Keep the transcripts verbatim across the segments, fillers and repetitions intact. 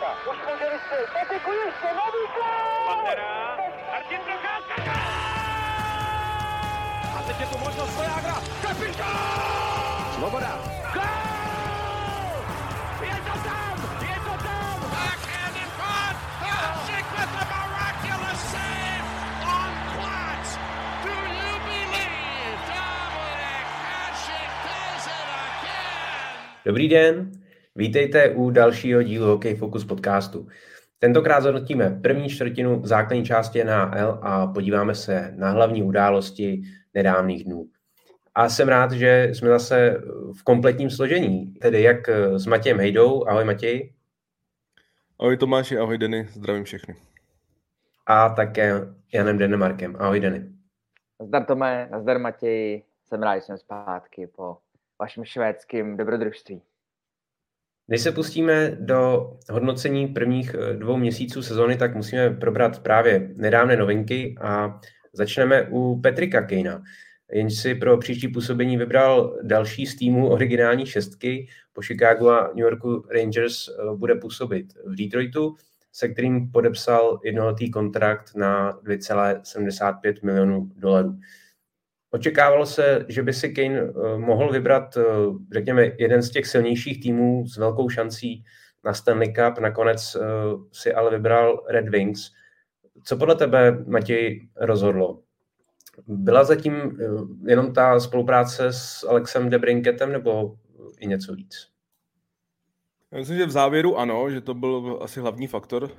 Poškodili se, zatekuješ se, nový gól! Pantera, Martin Procházka, gól! A teď je tu možnost Svojágra, kapitán! Svoboda, gól! Je to tam, je to tam! Back and in front, Hronek with the miraculous save on Platz! Do you believe Dominic Kubalík does it again? Dobrý den. Vítejte u dalšího dílu Hokej Focus podcastu. Tentokrát zhodnotíme první čtvrtinu základní části N H L a podíváme se na hlavní události nedávných dnů. A jsem rád, že jsme zase v kompletním složení, tedy jak s Matějem Hejdou. Ahoj Matěj. Ahoj Tomáši, ahoj Denny, zdravím všechny. A také Janem Denemarkem. Ahoj Denny. Nazdar Tome, nazdar Matěj, jsem rád, že jsem zpátky po vašem švédském dobrodružství. Než se pustíme do hodnocení prvních dvou měsíců sezony, tak musíme probrat právě nedávné novinky a začneme u Patricka Kanea, jenž si pro příští působení vybral další z týmu originální šestky. Po Chicagu a New Yorku Rangers bude působit v Detroitu, se kterým podepsal jednoletý kontrakt na dva celá sedmdesát pět milionů dolarů. Očekávalo se, že by si Kane mohl vybrat, řekněme, jeden z těch silnějších týmů s velkou šancí na Stanley Cup. Nakonec si ale vybral Red Wings. Co podle tebe, Matěj, rozhodlo? Byla zatím jenom ta spolupráce s Alexem DeBrincatem nebo i něco víc? Já myslím, že v závěru ano, že to byl asi hlavní faktor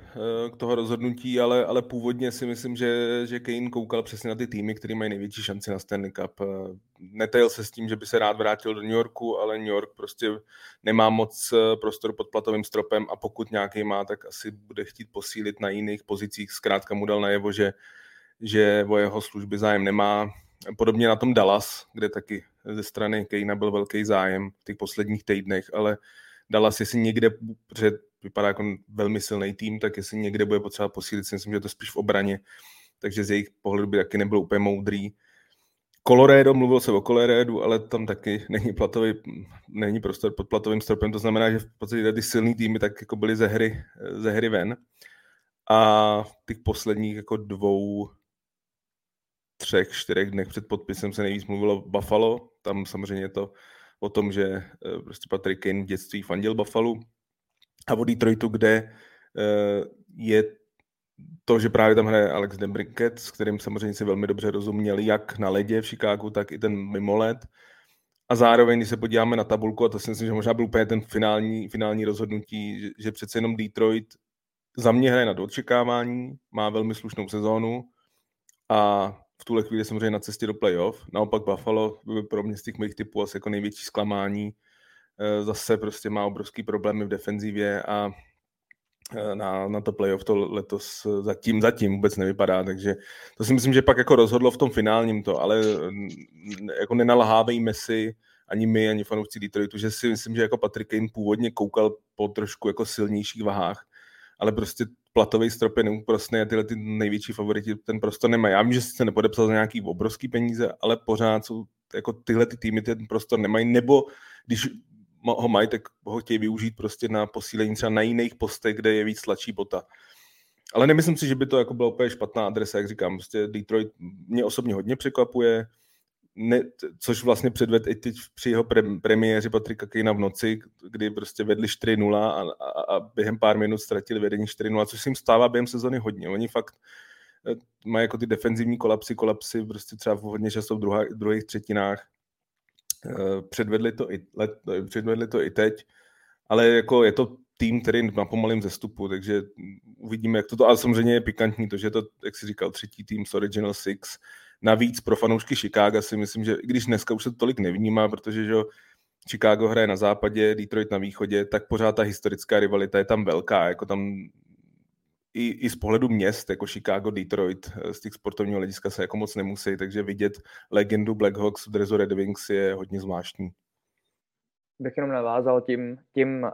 k toho rozhodnutí, ale, ale původně si myslím, že, že Kane koukal přesně na ty týmy, které mají největší šanci na Stanley Cup. Netajil se s tím, že by se rád vrátil do New Yorku, ale New York prostě nemá moc prostoru pod platovým stropem a pokud nějaký má, tak asi bude chtít posílit na jiných pozicích. Zkrátka mu dal najevo, že, že o jeho služby zájem nemá. Podobně na tom Dallas, kde taky ze strany Kanea byl velký zájem v těch posledních týdnech, ale Dallas, jestli někde, protože vypadá jako velmi silný tým, tak jestli někde bude potřeba posílit, si myslím, že to spíš v obraně, takže z jejich pohledu by taky nebylo úplně moudrý. Colorado, mluvil se o Colorado, ale tam taky není platový, není prostor pod platovým stropem, to znamená, že v podstatě ty silný týmy tak jako byly ze hry, ze hry ven a v těch posledních jako dvou, třech, čtyřech dnech před podpisem se nejvíc mluvilo Buffalo, tam samozřejmě to o tom, že prostě Patrick Kane v dětství fandil Buffalo a o Detroitu, kde je to, že právě tam hraje Alex DeBrincat, s kterým samozřejmě si velmi dobře rozuměli, jak na ledě v Chicagu, tak i ten mimo led. A zároveň, když se podíváme na tabulku, a to si myslím, že možná byl úplně ten finální, finální rozhodnutí, že, že přece jenom Detroit za mě hraje nad očekávání, má velmi slušnou sezónu a v tuhle chvíli samozřejmě na cestě do playoff. Naopak Buffalo by pro mě z těch mých typů asi jako největší zklamání. Zase prostě má obrovský problémy v defenzivě a na, na to playoff to letos zatím, zatím vůbec nevypadá. Takže to si myslím, že pak jako rozhodlo v tom finálním to, ale jako nenalhávejme si ani my, ani fanoušci Detroitu, že si myslím, že jako Patrick Kane původně koukal po trošku jako silnějších vahách, ale prostě platový strop je neúprostný a tyhle ty největší favoriti ten prostor nemají. Já vím, že se nepodepsal za nějaký obrovský peníze, ale pořád jsou jako tyhle ty týmy ten prostor nemají, nebo když ho mají, tak ho chtějí využít prostě na posílení třeba na jiných postech, kde je víc tlačí bota. Ale nemyslím si, že by to jako byla úplně špatná adresa, jak říkám. Prostě Detroit mě osobně hodně překvapuje, ne, což vlastně předved i teď při jeho pre- premiéře Patricka Kanea v noci, kdy prostě vedli čtyři nula a, a, a během pár minut ztratili vedení čtyři nula, což se jim stává během sezony hodně. Oni fakt mají jako ty defenzivní kolapsy, kolapsy prostě třeba hodně často v druhá, druhých třetinách. Předvedli to, i, let, předvedli to i teď, ale jako je to tým, který na pomalém zestupu, takže uvidíme, jak to to, ale samozřejmě je pikantní to, že to, jak jsi říkal, třetí tým z Original Six. Navíc pro fanoušky Chicago si myslím, že i když dneska už se to tolik nevnímá, protože že Chicago hraje na západě, Detroit na východě, tak pořád ta historická rivalita je tam velká, jako tam i, i z pohledu měst, jako Chicago, Detroit, z těch sportovního hlediska se jako moc nemusí, takže vidět legendu Blackhawks v dresu Red Wings je hodně zvláštní. Bych jenom navázal tím, tím uh,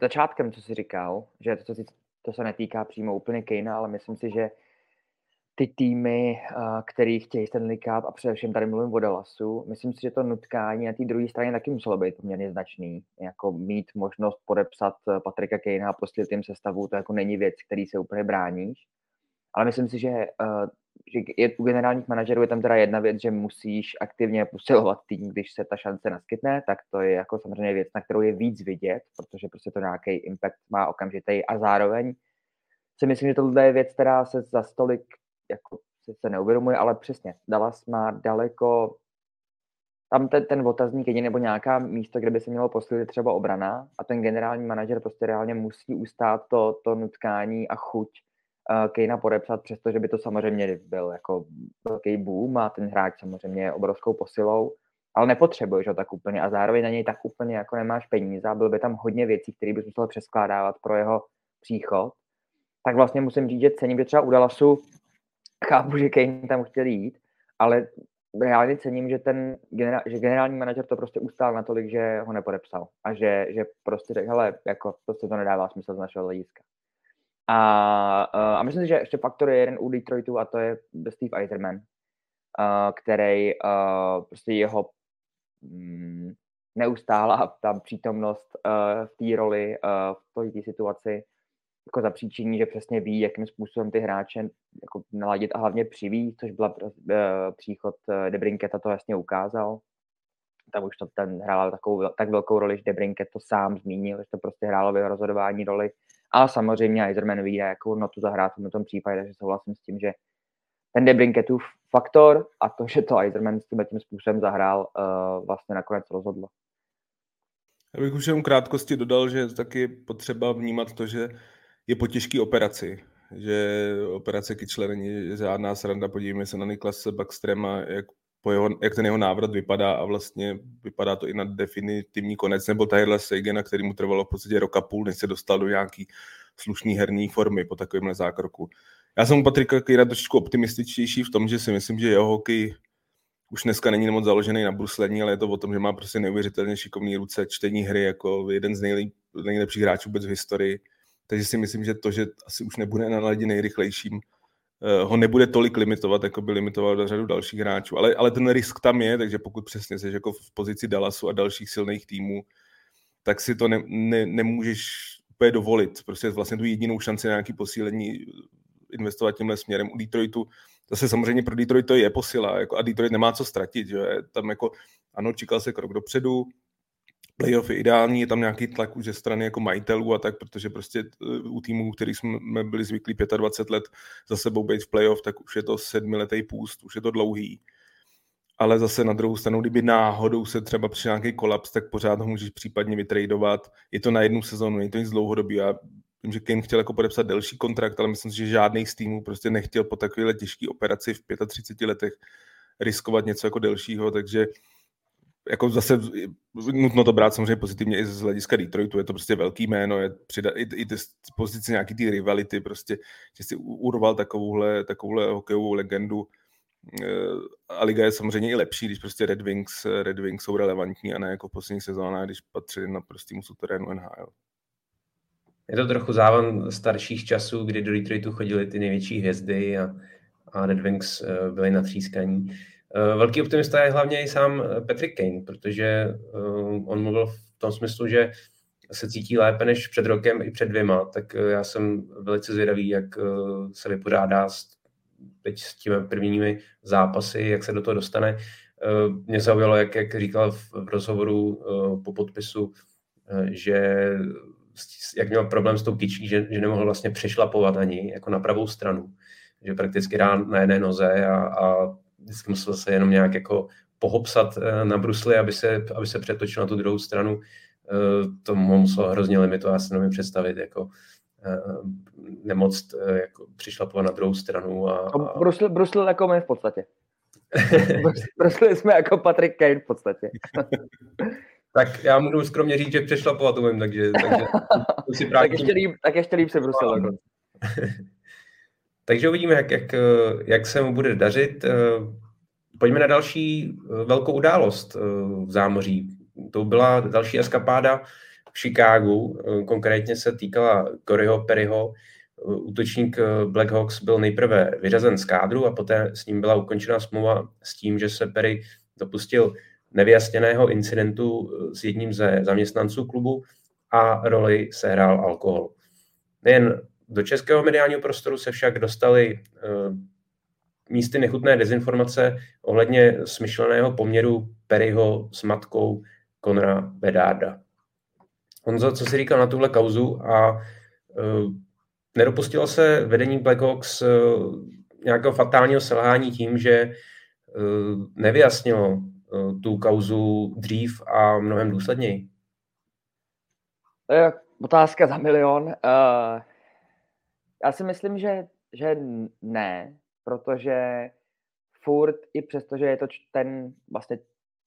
začátkem, co jsi říkal, že to, to se netýká přímo úplně Kanea, ale myslím si, že ty týmy, který chtějí Stanley Cup, a především tady mluvím o Dallasu, myslím si, že to nutkání na té druhé straně taky muselo být poměrně značný. Jako mít možnost podepsat Patricka Kanea a posílit jim sestavu, to jako není věc, který se úplně bráníš. Ale myslím si, že, že je, u generálních manažerů je tam teda jedna věc, že musíš aktivně posilovat tým, když se ta šance naskytne, tak to je jako samozřejmě věc, na kterou je víc vidět, protože prostě to nějaký impact má okamžitý, a zároveň si myslím, že tohle je věc, která se za stolik jako se neuvědomuje, ale přesně, Dallas má daleko, tam ten, ten otazník jediný nebo nějaká místo, kde by se mělo posílit třeba obrana, a ten generální manažer prostě reálně musí ustát to, to nutkání a chuť uh, Kanea podepsat, přestože by to samozřejmě byl jako velký boom a ten hráč samozřejmě je obrovskou posilou, ale nepotřebuješ ho tak úplně a zároveň na něj tak úplně jako nemáš peníze a bylo by tam hodně věcí, které bys musel přeskládávat pro jeho příchod. Tak vlastně musím říct, že cením, že třeba u Dallasu chápu, že Kane tam chtěl jít, ale reálně cením, že ten generál, že generální manažer to prostě ustál natolik, že ho nepodepsal a že, že prostě řekl, hele, jako prostě to nedává smysl z našeho hlediska. A, a myslím si, že ještě faktor je jeden u Detroitu a to je Steve Yzerman, který prostě jeho neustálá tam přítomnost v té roli, v té situaci jako zapříčiní, že přesně ví, jakým způsobem ty hráče jako naladit a hlavně přiví, což byl příchod DeBrincata, to jasně ukázal. Tam už to ten hrál takovou, tak velkou roli, že DeBrincat to sám zmínil, že to prostě hrálo v jeho rozhodování roli. Ale samozřejmě Yzerman ví, jakou notu zahrát v tom případě, že souhlasím s tím, že ten DeBrincatův faktor a to, že to Yzerman s tím způsobem zahrál, vlastně nakonec rozhodlo. Já bych už jenom krátkosti dodal, že taky potřeba vnímat to, že je po těžké operaci, že operace kyčle není žádná sranda. Podívejme se na Nicklase Bäckströma, jak, po jeho, jak ten jeho návrat vypadá a vlastně vypadá to i na definitivní konec, nebo Tyler Sagana, který mu trvalo v podstatě rok a půl, než se dostal do nějaký slušný herní formy po takovémhle zákroku. Já jsem u Patricka Kanea trošičku optimističtější v tom, že si myslím, že jeho hokej už dneska není moc založený na bruslení, ale je to o tom, že má prostě neuvěřitelně šikovný ruce, čtení hry jako jeden z nejlep, nejlepších hráčů vůbec v historii. Takže si myslím, že to, že asi už nebude na ledě nejrychlejším, ho nebude tolik limitovat, jako by limitoval do řadu dalších hráčů. Ale, ale ten risk tam je, takže pokud přesně jsi jako v pozici Dallasu a dalších silných týmů, tak si to ne, ne, nemůžeš úplně dovolit. Prostě vlastně tu jedinou šanci na nějaký posílení investovat tímhle směrem. U Detroitu zase samozřejmě pro Detroit to je posila jako, a Detroit nemá co ztratit. Že? Tam jako, ano, čekal se krok dopředu, playoff je ideální, je tam nějaký tlak už ze strany jako majitelů a tak, protože prostě u týmů, kterých jsme byli zvyklí dvacet pět let za sebou být v playoff, tak už je to sedmiletý půst, už je to dlouhý. Ale zase na druhou stranu, kdyby náhodou se třeba při nějaký kolaps, tak pořád ho můžeš případně vytradovat. Je to na jednu sezonu, není to nic dlouhodobý. Já vím, že Kane chtěl jako podepsat delší kontrakt, ale myslím si, že žádný z týmů prostě nechtěl po takovéhle těžké operaci v třicet pěti letech riskovat něco jako delšího, takže jako zase nutno to brát samozřejmě pozitivně i z hlediska Detroitu, je to prostě velký jméno, je přida, i, i ty pozice nějaký ty rivality, prostě, že si urval takovouhle, takovouhle hokejovou legendu a liga je samozřejmě i lepší, když prostě Red Wings, Red Wings jsou relevantní a ne jako v posledních sezónách, když patřili na prostýmu suterénu N H L. Je to trochu závan starších časů, kdy do Detroitu chodili ty největší hvězdy a, a Red Wings byli natřískaní. Velký optimista je hlavně i sám Patrick Kane, protože on mluvil v tom smyslu, že se cítí lépe než před rokem i před dvěma, tak já jsem velice zvědavý, jak se vypořádá teď s těmi prvními zápasy, jak se do toho dostane. Mě zaujalo, jak, jak říkal v rozhovoru po podpisu, že jak měl problém s tou kyčí, že, že nemohl vlastně přešlapovat ani jako na pravou stranu, že prakticky dá na jedné noze a, a vždycky musel se jenom nějak jako pohopsat na brusli, aby se, aby se přetočil na tu druhou stranu. To muselo hrozně limitovat, já se nevím představit, jako nemoc jako přišlapovat na druhou stranu. A, a... Brusl, brusl jako my v podstatě. Brusli jsme jako Patrick Kane v podstatě. Tak já můžu skromně říct, že přešlapovat umím, takže... takže si tak, ještě líp, tak ještě líp se brusil. Jako. Takže uvidíme, jak, jak, jak se mu bude dařit. Pojďme na další velkou událost v zámoří. To byla další eskapáda v Chicagu. Konkrétně se týkala Coreyho Perryho, útočník Blackhawks byl nejprve vyřazen z kádru a poté s ním byla ukončena smlouva s tím, že se Perry dopustil nevyjasněného incidentu s jedním ze zaměstnanců klubu a roli sehrál alkohol. Nejen do českého mediálního prostoru se však dostaly místy nechutné dezinformace ohledně smyšleného poměru Perryho s matkou Connora Bedarda. Honzo, co si říkal na tuhle kauzu a nedopustilo se vedení Blackhawks nějakého fatálního selhání tím, že nevyjasnilo tu kauzu dřív a mnohem důsledněji? To je otázka za milion. Uh, já si myslím, že, že ne, protože furt, i přestože je to ten, vlastně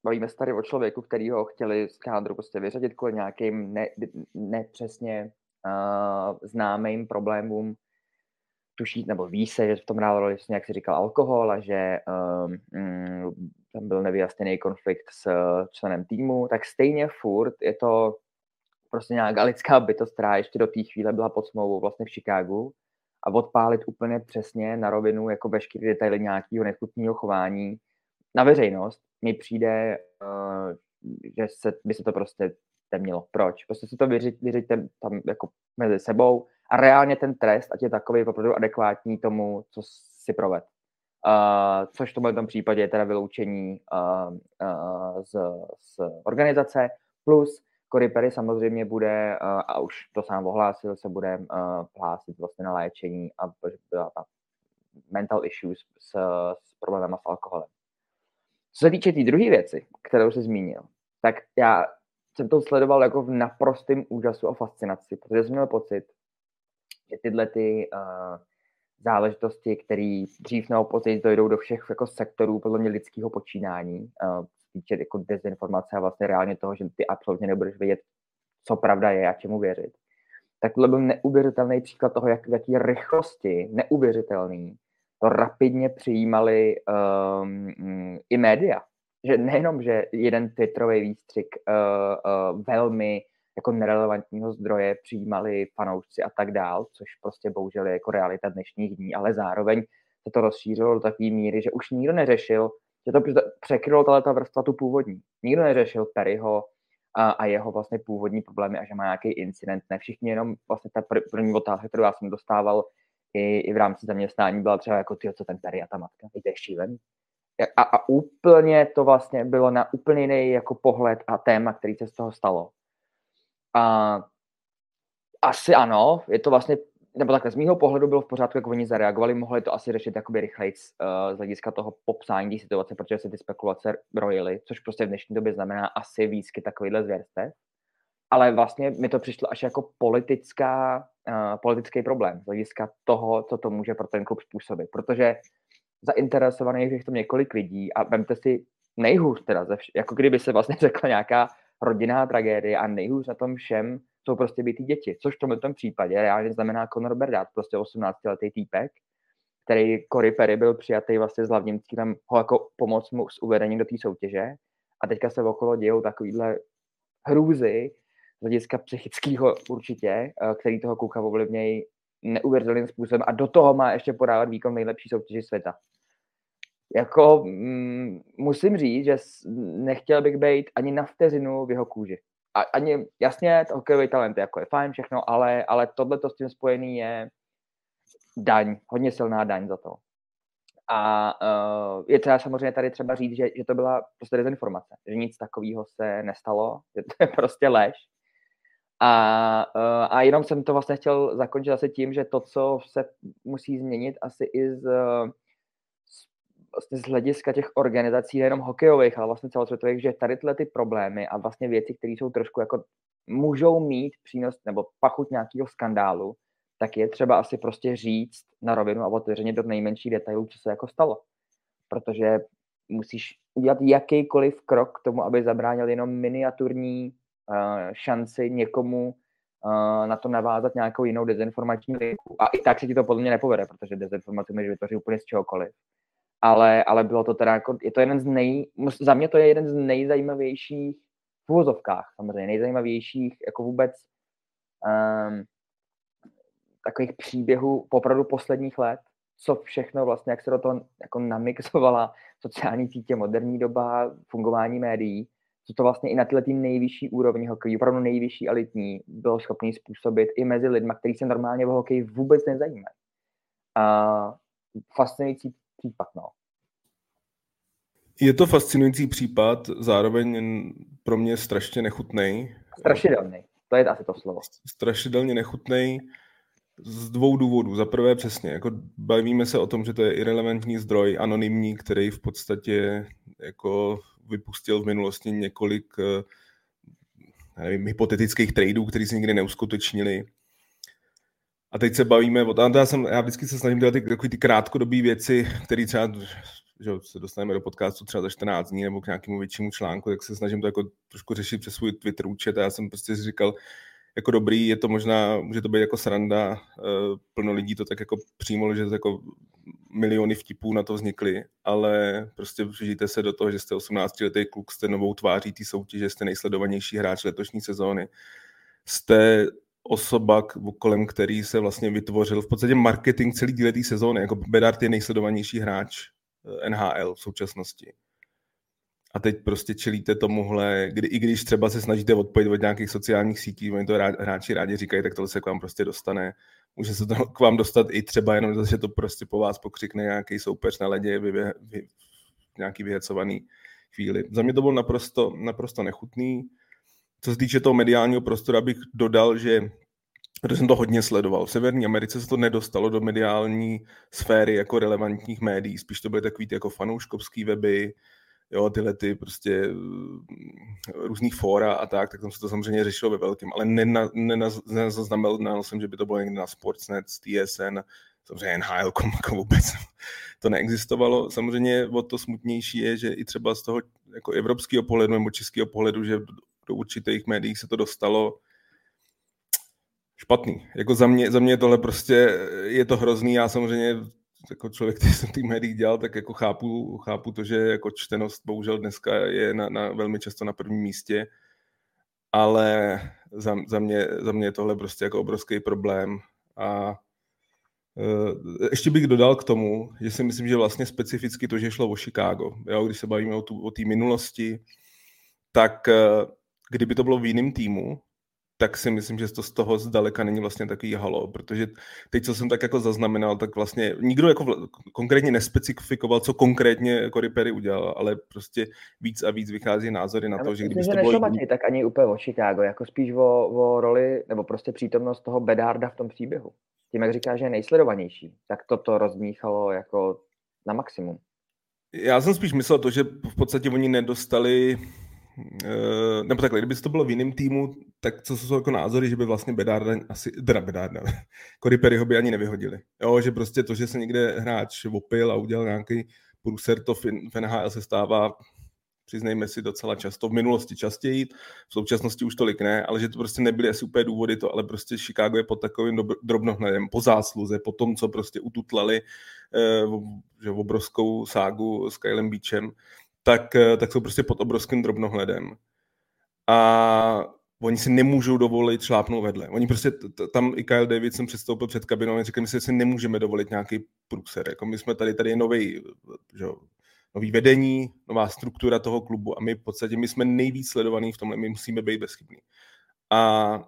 bavíme se tady o člověku, který ho chtěli z kádru prostě vyřadit kvůli nějakým ne, nepřesně uh, známým problémům, tuší, nebo ví se, že v tom hrálo, jak si říkal, alkohol a že um, tam byl nevyjasněný konflikt s členem týmu, tak stejně furt je to prostě nějaká lidská bytost, která ještě do té chvíle byla pod smlouvou vlastně v Chicagu, a odpálit úplně přesně na rovinu jako veškerý detaily nějakého nechutného chování na veřejnost, mi přijde, že se, by se to prostě nemělo. Proč? Prostě si to vyřiďte vyřiď tam jako mezi sebou a reálně ten trest, ať je takový opravdu adekvátní tomu, co si proved. Uh, což v tomto případě je teda vyloučení uh, uh, z, z organizace, plus Corey Perry samozřejmě bude, uh, a už to sám ohlásil, se bude uh, hlásit vlastně na léčení a, a mental issues s, s problémem s alkoholem. Co se týče té tý druhé věci, kterou jsi zmínil, tak já jsem to sledoval jako v naprostém úžasu a fascinaci, protože jsem měl pocit, že tyhle ty uh, záležitosti, které dřív na opozici dojdou do všech jako sektorů podle mě lidského počínání, uh, týče jako dezinformace a vlastně reálně toho, že ty absolutně nebudeš vědět, co pravda je a čemu věřit. Tak tohle byl neuvěřitelný příklad toho, jak, jaký rychlosti, neuvěřitelný, to rapidně přijímali um, i média. Že nejenom, že jeden twitterový výstřik uh, uh, velmi jako nerelevantního zdroje přijímali fanoušci a tak dál, což prostě bohužel je jako realita dnešních dní, ale zároveň se to rozšířilo do takové míry, že už nikdo neřešil, že to překrylo tato vrstva tu původní. Nikdo neřešil Perryho a, a jeho vlastně původní problémy a že má nějaký incident. Ne všichni, jenom vlastně ta první otázka, kterou já jsem dostával i, i v rámci zaměstnání, byla třeba jako ty, co ten Perry a ta matka, víte, šílený. A, a úplně to vlastně bylo na úplně jiný jako pohled a téma, který se z toho stalo. A asi ano, je to vlastně, nebo takhle z mýho pohledu bylo v pořádku, jak oni zareagovali, mohli to asi řešit jakoby rychlejc uh, z hlediska toho popsání té situace, protože se ty spekulace rojily, což prostě v dnešní době znamená asi výskyt takovýhle zvěrstev. Ale vlastně mi to přišlo až jako politická, uh, politický problém z hlediska toho, co to může pro ten klub způsobit, protože zainteresovaných je v tom několik lidí a vemte si nejhůř teda, vš- jako kdyby se vlastně řekla nějaká rodinná tragédie a nejhůř na tom všem jsou prostě bytý děti, což v tomto případě reálně znamená Connor Bedard, prostě osmnáctiletý týpek, který Corey Perry byl přijatý vlastně s hlavním cílem ho jako pomoct mu s uvedením do té soutěže a teďka se okolo dějou takovýhle hrůzy z hlediska psychického určitě, který toho kluka ovlivnějí neuvěřitelným způsobem a do toho má ještě podávat výkon nejlepší soutěži světa. Jako mm, musím říct, že nechtěl bych být ani na vteřinu v jeho kůži. A, ani, jasně, hokejový talent je, jako je fajn všechno, ale, ale tohleto s tím spojený je daň, hodně silná daň za to. A uh, je třeba samozřejmě tady třeba říct, že, že to byla prostě dezinformace, že nic takového se nestalo, že to je prostě lež. A, a jenom jsem to vlastně chtěl zakončit asi tím, že to, co se musí změnit asi i z, vlastně z hlediska těch organizací, nejenom hokejových, ale vlastně celosvětových, že tady tyhle ty problémy a vlastně věci, které jsou trošku jako můžou mít přínos nebo pachuť nějakého skandálu, tak je třeba asi prostě říct na rovinu a otevřeně do nejmenších detailů, co se jako stalo. Protože musíš udělat jakýkoliv krok k tomu, aby zabránil jenom miniaturní šanci někomu na to navázat nějakou jinou dezinformační linku. A i tak se ti to podle mě nepovede, protože dezinformace může vytvořit úplně z čehokoliv. Ale, ale bylo to teda jako, je to jeden z nej, za mě to je jeden z nejzajímavějších v uvozovkách, samozřejmě nejzajímavějších jako vůbec um, takových příběhů opravdu posledních let, co všechno vlastně, jak se do toho jako namixovala sociální sítě, moderní doba, fungování médií, co to vlastně i na tyhle nejvyšší úrovni hokeji, opravdu nejvyšší elitní, bylo schopný způsobit i mezi lidma, kteří se normálně o hokeji vůbec nezajímají. A fascinující případ, no. Je to fascinující případ, zároveň pro mě strašně nechutnej. Strašidelný, to je asi to slovo. Strašidelně nechutnej z dvou důvodů. Za prvé přesně, jako bavíme se o tom, že to je irelevantní zdroj, anonymní, který v podstatě jako vypustil v minulosti několik nevím, hypotetických tradeů, které se nikdy neuskutečnili. A teď se bavíme, já, jsem, já vždycky se snažím dělat ty, ty, ty krátkodobé věci, které třeba, že se dostaneme do podcastu třeba za čtrnáct dní nebo k nějakému většímu článku, tak se snažím to jako trošku řešit přes svůj Twitter účet a já jsem prostě říkal, jako dobrý, je to možná, může to být jako sranda, plno lidí to tak jako přijmolo, že jako miliony vtipů na to vznikly, ale prostě žijte se do toho, že jste osmnáctiletý kluk, jste novou tváří té soutěže, jste nejsledovanější hráč letošní sezóny, jste osoba, kolem který se vlastně vytvořil v podstatě marketing celý díletý sezóny, jako Bedard je nejsledovanější hráč N H L v současnosti. A teď prostě čelíte tomuhle, kdy, i když třeba se snažíte odpojit od nějakých sociálních sítí, oni to hráči rádi říkají, tak tohle se k vám prostě dostane. Může se to k vám dostat i třeba jenom zase, že to prostě po vás pokřikne nějaký soupeř na ledě, vy, vy, vy, nějaký vyhecovaný chvíli. Za mě to bylo naprosto, naprosto nechutný. Co se týče toho mediálního prostoru, abych dodal, že protože jsem to hodně sledoval. V Severní Americe se to nedostalo do mediální sféry jako relevantních médií. Spíš to byly takový ty jako fanouškovský weby, jo, tyhle ty prostě různých fóra a tak, tak tam se to samozřejmě řešilo ve velkém, ale nezaznamenal jsem, že by to bylo někde na Sportsnet, T S N, samozřejmě N H L, jako vůbec to neexistovalo. Samozřejmě o to smutnější je, že i třeba z toho jako evropského pohledu nebo českého pohledu, že do určitých médií se to dostalo špatný. Jako za mě, za mě tohle prostě je to hrozný, já samozřejmě jako člověk, který jsem v těch médiích dělal, tak jako chápu, chápu to, že jako čtenost bohužel dneska je na, na, velmi často na prvním místě, ale za, za, mě, za mě je tohle prostě jako obrovský problém. A e, ještě bych dodal k tomu, že si myslím, že vlastně specificky to, že šlo o Chicago, jo, když se bavíme o té minulosti, tak e, kdyby to bylo v jiném týmu, tak si myslím, že to z toho zdaleka není vlastně takový halo, protože teď, co jsem tak jako zaznamenal, tak vlastně nikdo jako vla- konkrétně nespecifikoval, co konkrétně Corey Perry udělal, ale prostě víc a víc vychází názory na to, že kdyby to bylo... Matěj, tak ani úplně o Chicago, jako spíš o, o roli, nebo prostě přítomnost toho Bedarda v tom příběhu. Tím, jak říká, že je nejsledovanější, tak toto rozdmíchalo jako na maximum. Já jsem spíš myslel to, že v podstatě oni nedostali... nebo takhle, kdyby to bylo v jiném týmu, tak co jsou jako názory, že by vlastně Bedarda asi, teda Bedarda, Corey Perryho by ani nevyhodili. Jo, že prostě to, že se někde hráč opil a udělal nějaký průser, to v N H L se stává, přiznejme si, docela často, v minulosti častěji, v současnosti už tolik ne, ale že to prostě nebyly asi úplně důvody to, ale prostě Chicago je pod takovým drobnohledem, po zásluze, po tom, co prostě ututlali že obrovskou ságu s Kylem Beachem, Tak, tak jsou prostě pod obrovským drobnohledem. A oni si nemůžou dovolit šlápnout vedle. Oni prostě, t- tam i Kyle Davidson předstoupil před kabinou a říkal, my si, si nemůžeme dovolit nějaký průser. Jako my jsme tady, tady je nový, že, nový vedení, nová struktura toho klubu a my v podstatě, my jsme nejvíc sledovaný v tomhle, my musíme být bezchybní. A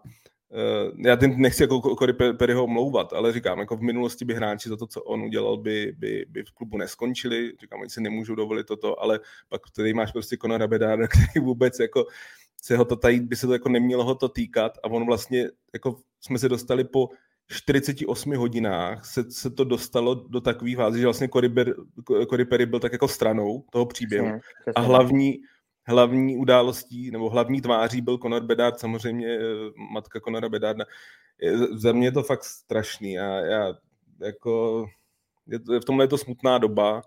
já tím nechci jako Corey Perryho omlouvat, ale říkám, jako v minulosti by hráči za to, co on udělal, by, by, by v klubu neskončili, říkám, oni si nemůžou dovolit toto, ale pak tady máš prostě Connora Bedarda, který vůbec jako se ho to tady, by se to jako nemělo ho to týkat a on vlastně, jako jsme se dostali po čtyřicet osmi hodinách, se, se to dostalo do takové fáze, že vlastně Corey, Ber, Corey Perry byl tak jako stranou toho příběhu přesně, přesně. A hlavní Hlavní událostí, nebo hlavní tváří byl Connor Bedard, samozřejmě matka Connora Bedarda. Za mě je to fakt strašný. A já, jako, je to, v tomhle je to smutná doba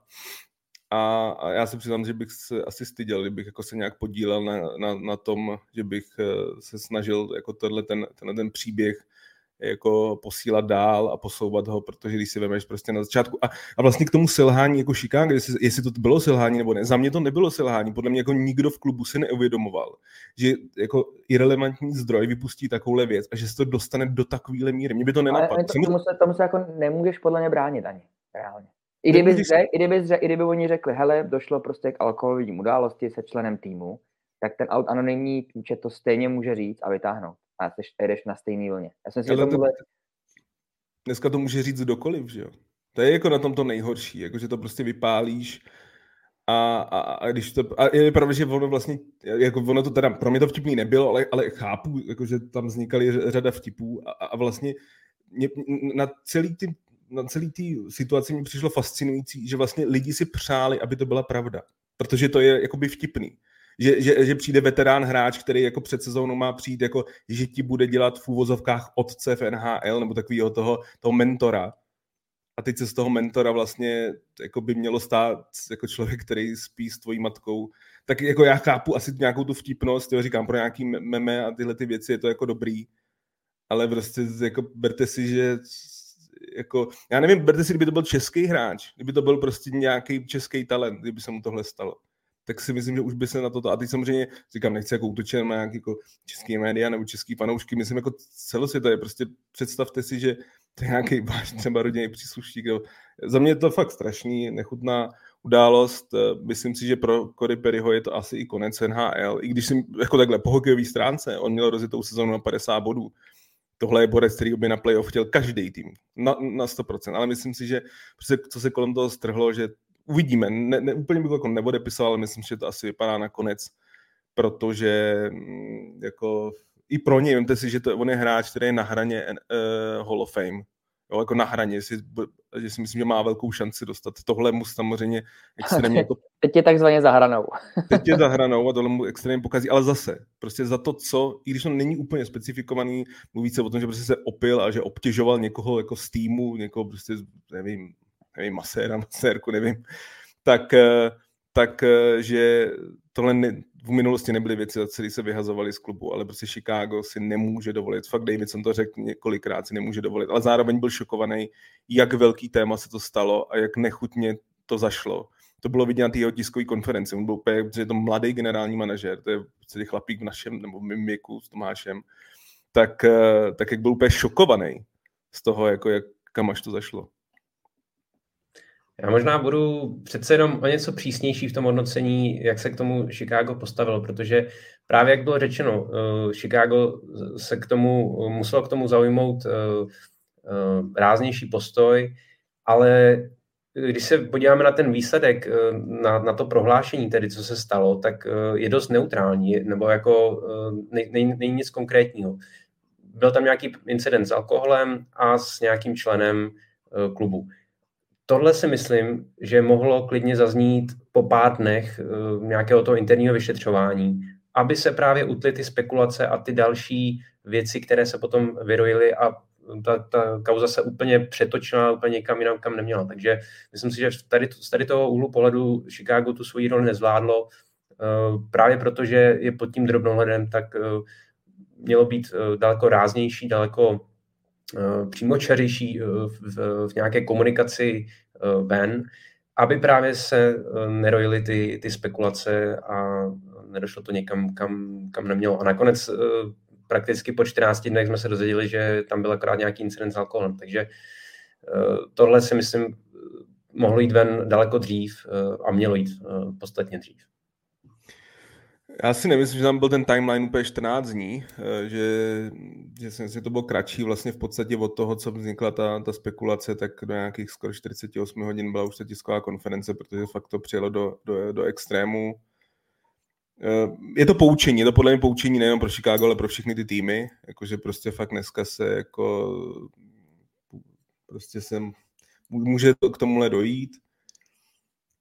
a, a já si přiznám, že bych se asi styděl, kdybych jako se nějak podílel na, na, na tom, že bych se snažil jako tenhle ten, tenhle ten příběh jako posílat dál a posouvat ho, protože když si vemeš prostě na začátku. A, a vlastně k tomu selhání jako Chicago, jestli, jestli to bylo selhání nebo ne, za mě to nebylo selhání, podle mě jako nikdo v klubu se neuvědomoval, že jako irelevantní zdroj vypustí takovouhle věc a že se to dostane do takovýhle míry. Mně by to nenapadlo. Ale to, tomu, se, tomu se jako nemůžeš podle mě bránit ani, reálně. I kdyby, řek, i, kdyby řek, I kdyby oni řekli, hele, došlo prostě k alkoholovým události se členem týmu, tak ten anonymní účet to stejně může říct a vytáhnout. A ty jdeš na stejný vlně. Já jsem si to tomuhle... Dneska to může říct kdokoliv, že jo? To je jako na tom to nejhorší, jako že to prostě vypálíš a, a, a když to... A je pravda, že ono vlastně, jako ono to teda, pro mě to vtipný nebylo, ale, ale chápu, jako že tam vznikaly řada vtipů a, a vlastně mě, na celý ty na celý tý situaci mi přišlo fascinující, že vlastně lidi si přáli, aby to byla pravda, protože to je jakoby vtipný. Že, že, že přijde veterán hráč, který jako před sezónou má přijít, jako, že ti bude dělat v úvozovkách otce v N H L nebo takového toho, toho mentora. A teď se z toho mentora vlastně jako by mělo stát jako člověk, který spí s tvojí matkou. Tak jako já chápu asi nějakou tu vtipnost, jo, říkám pro nějaký meme a tyhle ty věci, je to jako dobrý, ale prostě jako berte si, že jako, já nevím, berte si, kdyby to byl český hráč, kdyby to byl prostě nějaký český talent, kdyby se mu tohle stalo. Tak si myslím, že už by se na toto, a teď samozřejmě říkám, nechci jako útočit na nějaký jako český média nebo český panoušky, myslím jako celosvětově, prostě představte si, že to je nějaký váš třeba rodinný příslušník. Jo. Za mě je to fakt strašný, nechutná událost, myslím si, že pro Corey Perryho je to asi i konec N H L, i když jsem jako takhle po hokejový stránce, on měl rozjetou sezonu na padesát bodů, tohle je borec, který by na playoff chtěl každý tým, na, na sto procent, ale myslím si, že prostě, co se kolem toho strhlo, že uvidíme, ne, ne, úplně bych jako neodepisoval, ale myslím, že to asi vypadá na konec, protože jako i pro něj, vemte si, že to, on je hráč, který je na hraně uh, Hall of Fame, jo, jako na hraně, jestli, že si myslím, že má velkou šanci dostat, tohle mu samozřejmě extrémně... Teď, to... teď je takzvaně za hranou. Teď je za hranou a tohle mu extrémně pokazí, ale zase, prostě za to, co, i když to není úplně specifikovaný, mluví se o tom, že prostě se opil a že obtěžoval někoho jako z týmu, někoho prostě, nevím, nevím, maséra, masérku, nevím, tak, tak že tohle ne, v minulosti nebyly věci, za celý se vyhazovali z klubu, ale prostě Chicago si nemůže dovolit, fakt David jsem to řekl několikrát, si nemůže dovolit, ale zároveň byl šokovaný, jak velký téma se to stalo a jak nechutně to zašlo. To bylo vidět na té jeho tiskové konferenci, on byl úplně, protože je to mladý generální manažer, to je celý chlapík v našem, nebo v mým věku s Tomášem, tak, tak jak byl úplně šokovaný z toho, jako jak, kam až to zašlo. Já možná budu přece jenom o něco přísnější v tom hodnocení, jak se k tomu Chicago postavilo, protože právě jak bylo řečeno, Chicago se k tomu, muselo k tomu zaujmout ráznější postoj, ale když se podíváme na ten výsledek, na, na to prohlášení tedy, co se stalo, tak je dost neutrální, nebo jako není ne, nic konkrétního. Byl tam nějaký incident s alkoholem a s nějakým členem klubu. Tohle si myslím, že mohlo klidně zaznít po pár dnech uh, nějakého toho interního vyšetřování, aby se právě utly ty spekulace a ty další věci, které se potom vyrojily a ta, ta kauza se úplně přetočila, úplně někam jinam, kam neměla. Takže myslím si, že tady, z tady toho úhlu pohledu Chicago tu svoji roli nezvládlo, uh, právě protože je pod tím drobnohledem, tak uh, mělo být uh, daleko ráznější, daleko přímočařejší v, v nějaké komunikaci ven, aby právě se nerojily ty, ty spekulace a nedošlo to někam, kam, kam nemělo. A nakonec prakticky po čtrnácti dnech jsme se dozvěděli, že tam byl akorát nějaký incident s alkoholem. Takže tohle si myslím, mohlo jít ven daleko dřív a mělo jít podstatně dřív. Já si nemyslím, že tam byl ten timeline úplně čtrnáct dní, že, že si myslím, že to bylo kratší vlastně v podstatě od toho, co vznikla ta, ta spekulace, tak do nějakých skoro čtyřicet osm hodin byla už ta tisková konference, protože fakt to přijelo do, do, do extrému. Je to poučení, je to podle mě poučení nejen pro Chicago, ale pro všechny ty týmy, jakože prostě fakt dneska se jako prostě sem může to k tomuhle dojít.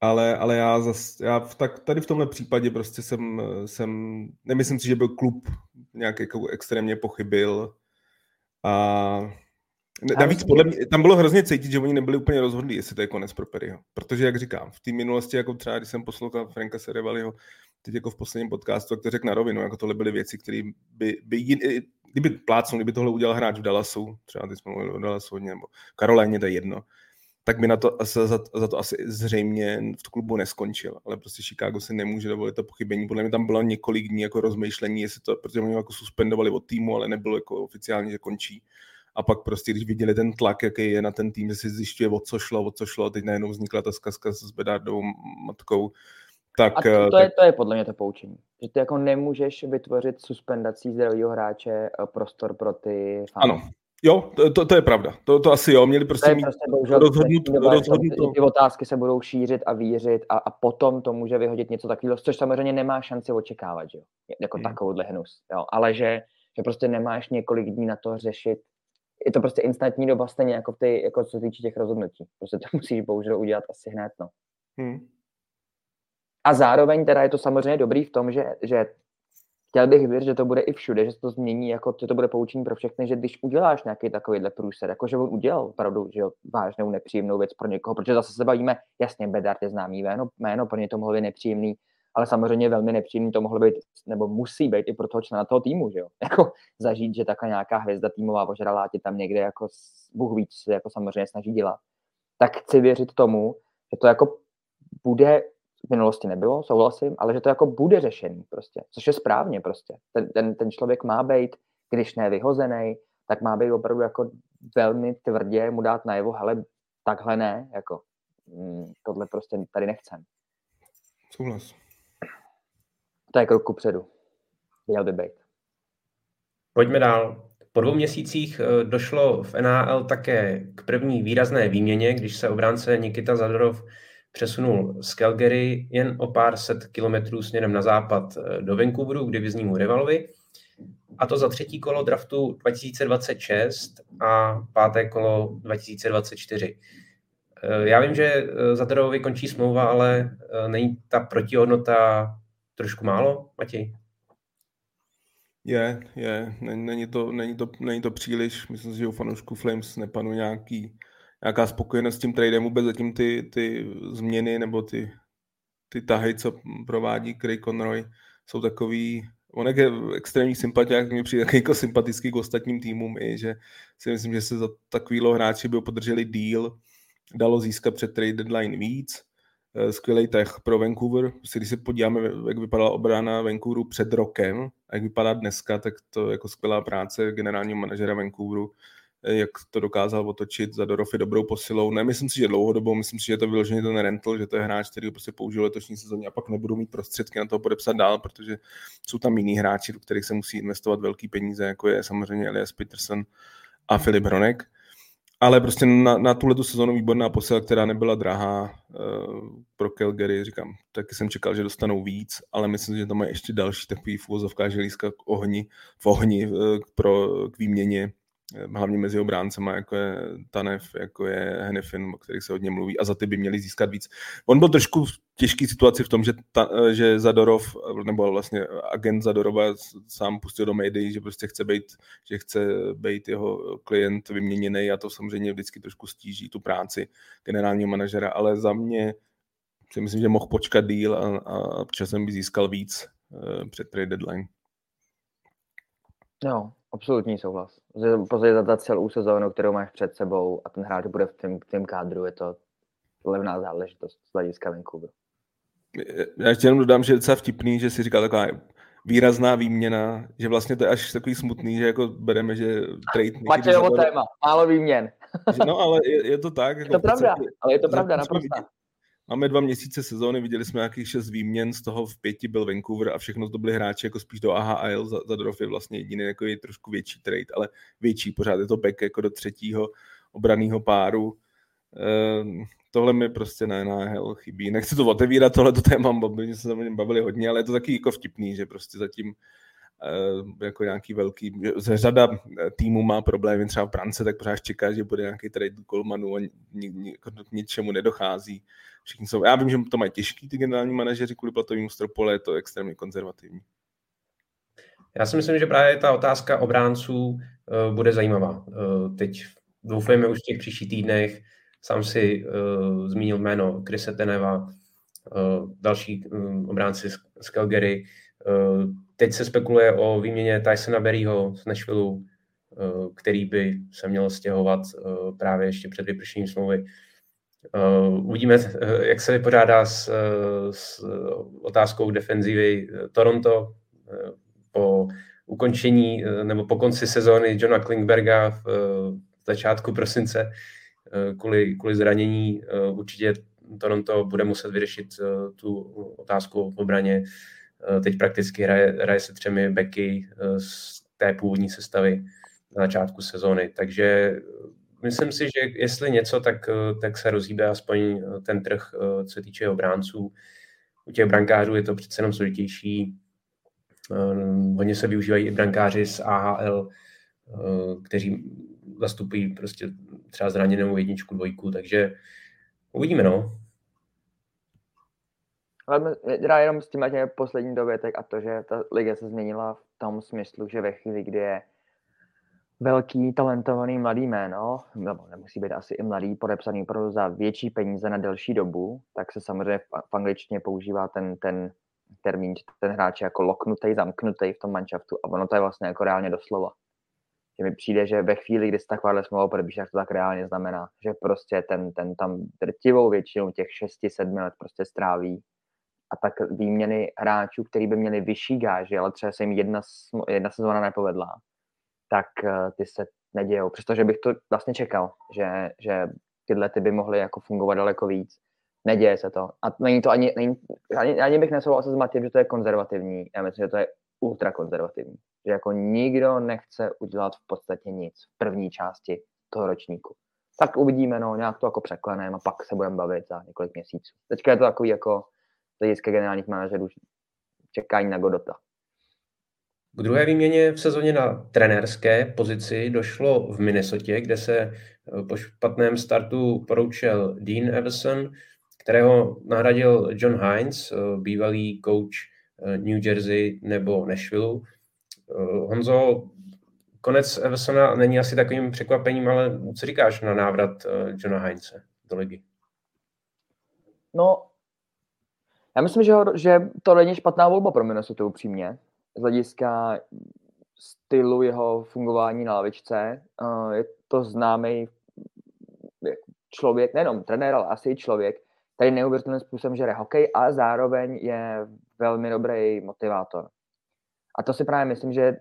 Ale, ale já, zas, já v tak, tady v tomhle případě prostě jsem, jsem, nemyslím si, že byl klub nějak jako extrémně pochybil. A navíc podle mě, tam bylo hrozně cítit, že oni nebyli úplně rozhodlí, jestli to je konec pro Perryho. Protože, jak říkám, v té minulosti, jako třeba když jsem poslouchal Franka Cerevaliho, teď jako v posledním podcastu, jak to řekl na rovinu, jako tohle byly věci, které by, by jin, kdyby plácnul, kdyby tohle udělal hráč v Dallasu, třeba teď jsme mluvili o Dallasu nebo Karolíně, to je jedno, tak by na to, za, za to asi zřejmě v klubu neskončil, ale prostě Chicago si nemůže dovolit to pochybení. Podle mě tam bylo několik dní jako rozmýšlení, jestli to, protože oni jako suspendovali od týmu, ale nebylo jako oficiálně, že končí. A pak prostě, když viděli ten tlak, jaký je na ten tým, že si zjišťuje, o co šlo, o co šlo, teď najednou vznikla ta zkazka s Bedardovou matkou. Tak, a to, to, tak... je, to je podle mě to poučení. Že ty jako nemůžeš vytvořit suspendací zdravýho hráče prostor pro ty fans. Ano. Jo, to, to, to je pravda. To, to asi jo, měli prostě, mít prostě bohužel, rozhodnout, doba, rozhodnout to. Ty otázky se budou šířit a vířit a, a potom to může vyhodit něco takového, což samozřejmě nemá šanci očekávat, že jo? Jako hmm. takovouhle hnus. Jo? Ale že, že prostě nemáš několik dní na to řešit. Je to prostě instantní doba stejně, jako, ty, jako co se týče těch rozhodnutí. Prostě to musíš bohužel udělat asi hned, no. Hmm. A zároveň teda je to samozřejmě dobrý v tom, že, že chtěl bych věřit, že to bude i všude, že se to změní, jako to, to bude poučení pro všechny, že když uděláš nějaký takovýhle průser, jakože on udělal opravdu že vážnou nepříjemnou věc pro někoho, protože zase se bavíme, jasně, Bedard je známý jméno, jméno pro ně to mohlo být nepříjemný, ale samozřejmě velmi nepříjemný to mohlo být, nebo musí být i pro toho člena toho týmu, že jo, jako zažít, že taková nějaká hvězda týmová ožralá tě tam někde, jako Bůh ví, co se jako samozřejmě snaží dělat. Tak chci věřit tomu, že to jako bude. V minulosti nebylo, souhlasím, ale že to jako bude řešený prostě, což je správně prostě. Ten, ten, ten člověk má být, když ne vyhozený, tak má být opravdu jako velmi tvrdě mu dát najevo, hele, takhle ne, jako tohle prostě tady nechcem. Souhlas. To je krok kupředu. Měl by být. Pojďme dál. Po dvou měsících došlo v N H L také k první výrazné výměně, když se obránce Nikita Zadorov přesunul z Calgary jen o pár set kilometrů směrem na západ do Vancouveru, kde vyzní mu rivalovi. A to za třetí kolo draftu dva tisíce dvacet šest a páté kolo dva tisíce dvacet čtyři. Já vím, že Zadorovi končí smlouva, ale není ta protihodnota trošku málo, Matěj? Je, je. Není to, není to, není to příliš. Myslím si, že u fanoušků Flames nepanuje nějaký nějaká spokojenost s tím tradem, vůbec zatím ty, ty změny nebo ty, ty tahy, co provádí Craig Conroy, jsou takový, on je extrémní sympatiák, mně přijde jako sympatický k ostatním týmům i, že si myslím, že se za takovýhle hráči by podrželi deal, dalo získat před trade deadline víc, skvělej tah pro Vancouver, když se podíváme, jak vypadala obrana Vancouveru před rokem a jak vypadá dneska, tak to jako skvělá práce generálního manažera Vancouveru, jak to dokázal otočit Zadorov je dobrou posilou. Nemyslím si, že dlouhodobou, myslím si, že to vyloženě ten Rental, že to je hráč, který ho prostě použil letošní sezóně a pak nebudou mít prostředky na to podepsat dál, protože jsou tam jiní hráči, do kterých se musí investovat velký peníze, jako je samozřejmě Elias Pettersson a Filip Hronek. Ale prostě na, na tuhletu sezónu výborná posila, která nebyla drahá pro Calgary, říkám, taky jsem čekal, že dostanou víc, ale myslím, že tam mají ještě další takový fůzovka želízka k ohni, v ohni pro, k výměně. Hlavně mezi obráncema, jako je Tanev, jako je Hennefin, o kterých se hodně mluví, a za ty by měli získat víc. On byl trošku v těžké situaci v tom, že, ta, že Zadorov, nebo vlastně agent Zadorova sám pustil do médií, že prostě chce být, že chce být jeho klient vyměněný a to samozřejmě vždycky trošku stíží tu práci generálního manažera, ale za mě si myslím, že mohl počkat díl a, a časem by získal víc uh, před trade deadline. No. Absolutní souhlas. Později za celou sezónu, kterou máš před sebou a ten hráč bude v tým, tým kádru, je to levná záležitost z hlediska Vancouveru. Já ještě jenom dodám, že je docela vtipný, že si říká taková výrazná výměna, že vlastně to je až takový smutný, že jako bereme, že trade... Matějovo téma, málo výměn. Že no, ale je, je to tak. Je to jako pravda, podstatě, ale je to pravda naprosto. Máme dva měsíce sezóny, viděli jsme nějakých šest výměn, z toho v pěti byl Vancouver a všechno to byli hráči jako spíš do A H L, za, za Drov je vlastně jediný jako je trošku větší trade, ale větší pořád je to back jako do třetího obranného páru. Ehm, tohle mi prostě na N H L chybí. Nechci to otevírat, tohleto téma, protože se tam bavili hodně, ale je to taky jako vtipný, že prostě zatím jako nějaký velký, řada týmů má problémy, třeba Brance, tak pořád čeká, že bude nějaký trade golmanů a ni, ni, k ničemu nedochází. Všichni jsou, já vím, že to mají těžký ty generální manažeři kvůli platovým stropu, ale je to extrémně konzervativní. Já si myslím, že právě ta otázka obránců uh, bude zajímavá. Uh, teď doufujeme už v těch příštích týdnech. Sám si uh, zmínil jméno Chrise Teneva, další obránci z Calgary. Teď se spekuluje o výměně Tysona Berryho z Nashville, který by se měl stěhovat právě ještě před vypršením smlouvy. Uvidíme, jak se vypořádá s, s otázkou defenzívy Toronto po ukončení nebo po konci sezóny Johna Klingberga v začátku prosince kvůli, kvůli zranění. Určitě Toronto bude muset vyřešit tu otázku o obraně. Teď prakticky hraje, hraje se třemi beky z té původní sestavy na začátku sezóny. Takže myslím si, že jestli něco, tak, tak se rozhýbe aspoň ten trh, co se týče obránců. U těch brankářů je to přece jenom složitější. Hodně se využívají i brankáři z A H L, kteří zastupují prostě třeba zraněnou jedničku, dvojku, takže uvidíme, no. Ale já jenom s tím máte poslední dovětek a to, že ta liga se změnila v tom smyslu, že ve chvíli, kdy je velký, talentovaný mladý jméno, nebo nemusí být asi i mladý, podepsaný opravdu za větší peníze na delší dobu, tak se samozřejmě v angličtině používá ten, ten termín, ten hráč je jako loknutej, zamknutej v tom manšaftu a ono to je vlastně jako reálně doslova. Že mi přijde, že ve chvíli, kdy se takováhle smlouva podepíše, tak to tak reálně znamená, že prostě ten, ten tam drtivou většinu těch šest sedm let prostě stráví. A tak výměny hráčů, který by měli vyšší gáži, ale třeba se jim jedna, jedna sezóna nepovedla, tak ty se nedějou. Přestože bych to vlastně čekal, že, že tyhle ty by mohly jako fungovat daleko víc. Neděje se to. A není to ani, není, ani, ani bych nesouhlasil s Matějem, že to je konzervativní. Já myslím, že to je ultrakonzervativní. Že jako nikdo nechce udělat v podstatě nic v první části toho ročníku. Tak uvidíme, no, nějak to jako překleneme a pak se budeme bavit za několik měsíců. Teďka je to takový jako hlediska generálních manažerů čekání na Godota. K druhé výměně v sezóně na trenérské pozici došlo v Minnesotě, kde se po špatném startu poroučel Dean Evason, kterého nahradil John Hynes, bývalý coach New Jersey nebo Nashville. Honzo, konec Evasona není asi takovým překvapením, ale co říkáš na návrat Johna Hynese do ligy? No, já myslím, že, ho, že to není špatná volba pro Minnesota upřímně. Z hlediska stylu jeho fungování na lavičce. Je to známý člověk, nejenom trenér, ale asi i člověk, který neuvěřitelným způsobem žere hokej a zároveň je velmi dobrý motivátor. A to si právě myslím, že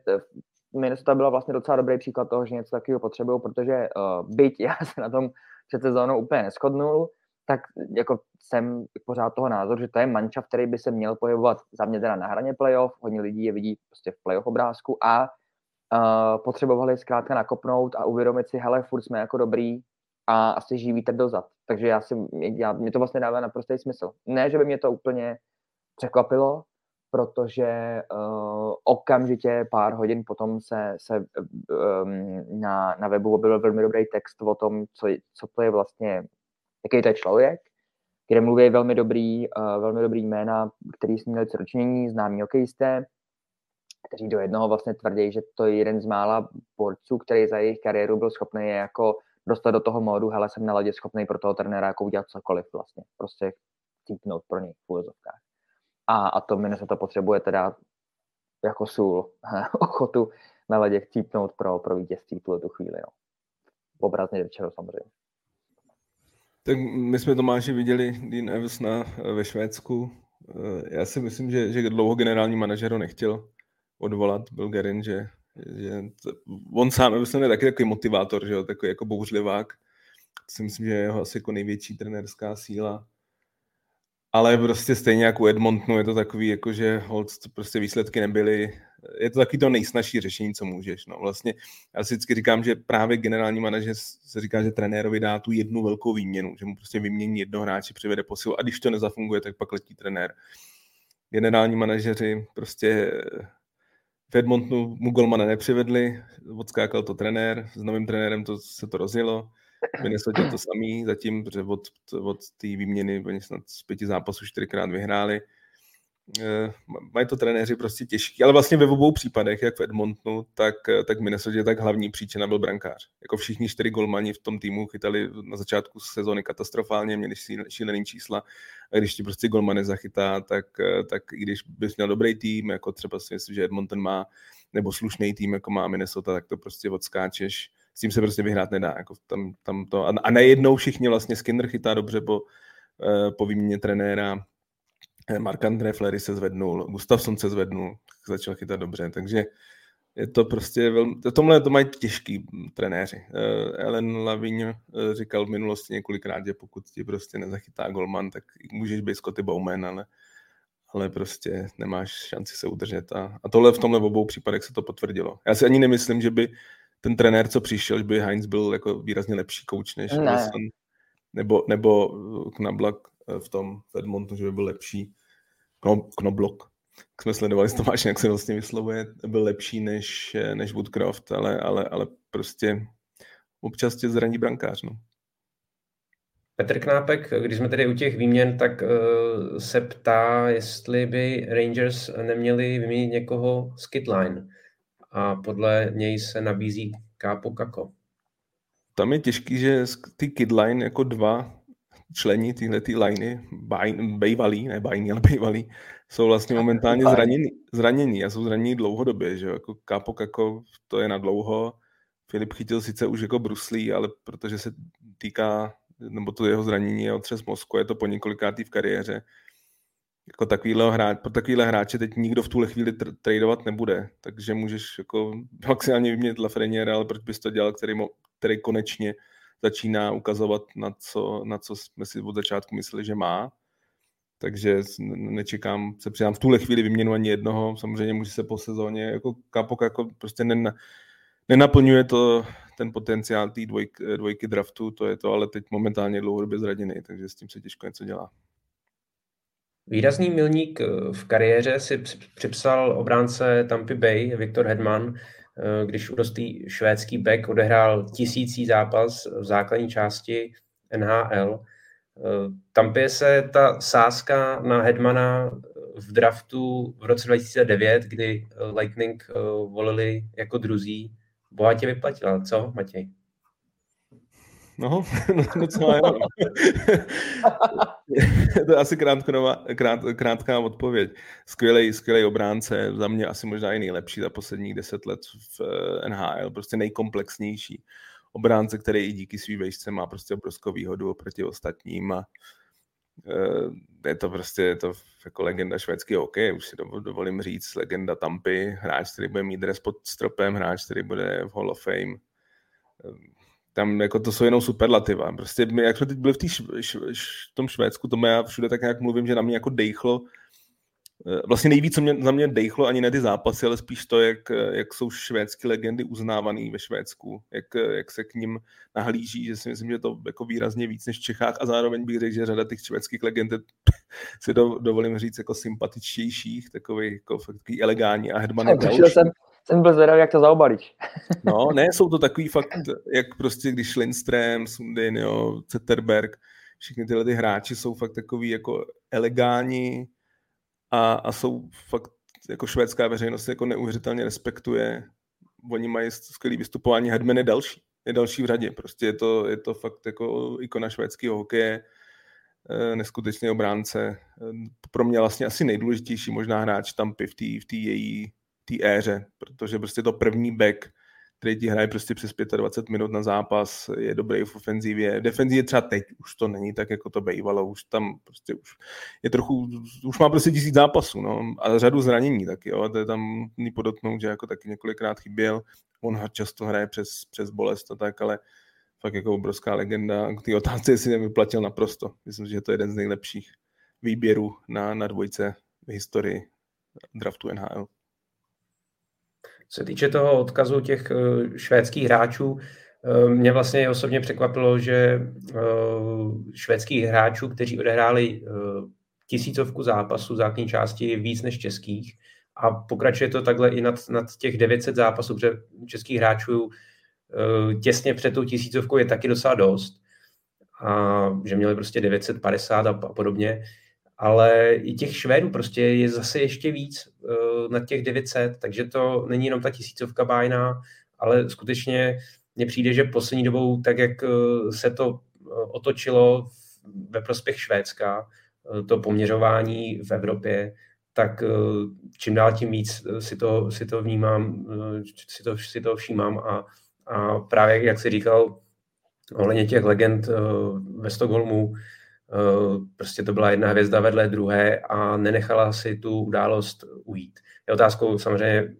Minnesota byla vlastně docela dobrý příklad toho, že něco takového potřebují, protože byť já se na tom před sezónou úplně neshodnul, tak jako jsem pořád toho názoru, že to je mančaft, který by se měl pohybovat za mě teda na hraně playoff, hodně lidí je vidí prostě v playoff obrázku a uh, potřebovali zkrátka nakopnout a uvědomit si, hele, furt jsme jako dobrý a asi živý vítr dozad. Takže já si, já, mě to vlastně dává naprostý smysl. Ne, že by mě to úplně překvapilo, protože uh, okamžitě pár hodin potom se, se um, na, na webu objevil velmi dobrý text o tom, co, co to je vlastně, jaký to je člověk, kde mluví velmi dobrý, uh, velmi dobrý jména, který s ním měli ročnění, známí hokejisté, kteří do jednoho vlastně tvrdí, že to je jeden z mála borců, který za jejich kariéru byl schopný je jako dostat do toho módu, hele, jsem na ledě schopný pro toho trenéra jako udělat cokoliv vlastně, prostě cítnout pro něj v úvozovkách. A, a to Minnesota potřebuje teda jako sůl ochotu na ledě cítnout pro, pro vítězství tuhle tu chvíli, no. Obrazně večeru samozřejmě. Tak my jsme Tomáši viděli Dean Evasona ve Švédsku. Já si myslím, že, že dlouho generální manažer ho nechtěl odvolat. Byl Gerin, že, že to, on sám Evason je taky takový motivátor, že jo, takový jako bouřlivák. Si myslím, že je jeho asi jako největší trenérská síla. Ale prostě stejně jako u Edmontonu je to takový, jako že holc, prostě výsledky nebyly. Je to takový to nejsnažší řešení, co můžeš. No vlastně já si vždycky říkám, že právě generální manažer se říká, že trenérovi dá tu jednu velkou výměnu, že mu prostě vymění jednoho hráče, přivede posilu a když to nezafunguje, tak pak letí trenér. Generální manažeři prostě v Edmontonu mu golmana nepřivedli, odskákal to trenér, s novým trenérem to, se to rozjelo. Minnesota to samý zatím, protože od, od té výměny oni snad z pěti zápasů čtyřikrát vyhráli. mají to trenéři prostě těžký, ale vlastně ve obou případech, jak v Edmontonu, tak, tak v Minnesota, tak hlavní příčina byl brankář. Jako všichni čtyři golmani v tom týmu chytali na začátku sezóny katastrofálně, měli šílený čísla a když ti prostě golman nezachytá, tak, tak i když bys měl dobrý tým, jako třeba si myslím, že Edmonton má, nebo slušný tým, jako má Minnesota, tak to prostě odskáčeš, s tím se prostě vyhrát nedá. Jako tam, tam to. A, a najednou všichni vlastně Skinner chytá dobře po, po výměně trenéra, Marc-André Fleury se zvednul, Gustafsson se zvednul, začal chytat dobře, takže je to prostě velmi, tomhle to mají těžký trenéři. Ellen Lavigne říkal v minulosti několikrát, že pokud ti prostě nezachytá golman, tak můžeš být Scotty Bowman, ale, ale prostě nemáš šanci se udržet a, a tohle v tomhle obou případech se to potvrdilo. Já si ani nemyslím, že by ten trenér, co přišel, že by Hynes byl jako výrazně lepší kouč než ne. Wilson, nebo, nebo Knoblauch v tom v Edmontonu, že by byl lepší Knoblauch, jak jsme sledovali s Tomášem, jak se vlastně vyslovuje, byl lepší než, než Woodcroft, ale, ale, ale prostě občas tě zraní brankář. No. Petr Knápek, když jsme tedy u těch výměn, tak uh, se ptá, jestli by Rangers neměli vyměnit někoho z Kitline a podle něj se nabízí Kápo Kako. Tam je těžký, že ty Kitline jako dva členi tyhle ty liney, bejvalí, ne bajní, ale bejvalí, jsou vlastně momentálně zranění, zranění a jsou zranění dlouhodobě, že jo, jako Kápo Kako, to je na dlouho, Filip chytil sice už jako bruslí, ale protože se týká, nebo to jeho zranění je otřes mozku, je to po několikátý v kariéře, jako takovýhle hráč, pro takovýhle hráče teď nikdo v tuhle chvíli tr- tradovat nebude, takže můžeš jako maximálně vyměnit Lafreniere, ale proč bys to dělal, který, mo- který konečně začíná ukazovat, na co, na co jsme si od začátku mysleli, že má. Takže nečekám, se přidám v tuhle chvíli vyměnu ani jednoho. Samozřejmě může se po sezóně, jako kapok, jako prostě nen, nenaplňuje to ten potenciál té dvoj, dvojky draftu, to je to, ale teď momentálně dlouhodobě zraděný, takže s tím se těžko něco dělá. Výrazný milník v kariéře si připsal obránce Tampy Bay Viktor Hedman, když urostlý švédský back odehrál tisící zápas v základní části N H L. Tampě se ta sázka na Hedmana v draftu v roce dva tisíce devět, kdy Lightning volili jako druzí, bohatě vyplatila. Co, Matěj? No, no co je. To je asi krátkonová, krát, krátká odpověď. Skvělej, skvělej obránce, za mě asi možná i nejlepší za posledních deset let v N H L, prostě nejkomplexnější obránce, který i díky svý vejšce má prostě obrovskou výhodu oproti ostatním a je to prostě je to jako legenda švédského hokeje, už si dovolím říct, legenda Tampy, hráč, který bude mít dres pod stropem, hráč, který bude v Hall of Fame. Tam jako to jsou jenom superlativa. Prostě my, jak jsme teď byli v, š, š, š, v tom Švédsku, to já všude tak nějak mluvím, že na mě jako dejchlo, vlastně nejvíc, co mě, na mě dejchlo, ani ne ty zápasy, ale spíš to, jak, jak jsou švédské legendy uznávaný ve Švédsku, jak, jak se k ním nahlíží, že si myslím, že to jako výrazně víc než v Čechách a zároveň bych řekl, že řada těch švédských legend si do, dovolím říct jako sympatičtějších, takový jako takový elegání a Hedman jsem byl zvědavý, jak to zaobalíš. No, ne, jsou to takový fakt, jak prostě když Lindström, Sundin, jo, Zetterberg, všichni tyhle ty hráči jsou fakt takový jako elegáni a, a jsou fakt, jako švédská veřejnost jako neuvěřitelně respektuje. Oni mají skvělý vystupování, Hedman je další, je další v řadě. Prostě je to, je to fakt jako ikona švédského hokeje, neskutečný obránce. Pro mě vlastně asi nejdůležitější možná hráč Tampy v té v té její té éře, protože prostě to první back, který ti hraje prostě přes dvacet pět minut na zápas, je dobrý v ofenzivě. Defenzivě třeba teď už to není tak, jako to bývalo, už tam prostě už je trochu, už má prostě tisíc zápasů, no, a řadu zranění taky, jo, to je tam nutný podotknout, že jako taky několikrát chyběl, on často hraje přes, přes bolest a tak, ale fakt jako obrovská legenda, k té otázce si nevyplatil naprosto. Myslím, že to je jeden z nejlepších výběrů na, na dvojce v historii draftu N H L. Co se týče toho odkazu těch švédských hráčů, mě vlastně osobně překvapilo, že švédských hráčů, kteří odehráli tisícovku zápasů v základní části víc než českých a pokračuje to takhle i nad, nad těch devět set zápasů, protože českých hráčů těsně před tou tisícovkou je taky docela dost a že měli prostě devět set padesát a podobně. ale i těch Švédů prostě je zase ještě víc uh, nad těch devět set, takže to není jenom ta tisícovka bájná, ale skutečně mně přijde, že poslední dobou, tak jak uh, se to uh, otočilo ve prospěch Švédska, uh, to poměřování v Evropě, tak uh, čím dál tím víc si to, si to vnímám, uh, si, to, si to všímám a, a právě, jak jsi říkal, ohledně těch legend uh, ve Stockholmu, Uh, prostě to byla jedna hvězda vedle druhé a nenechala si tu událost ujít. Je otázkou samozřejmě,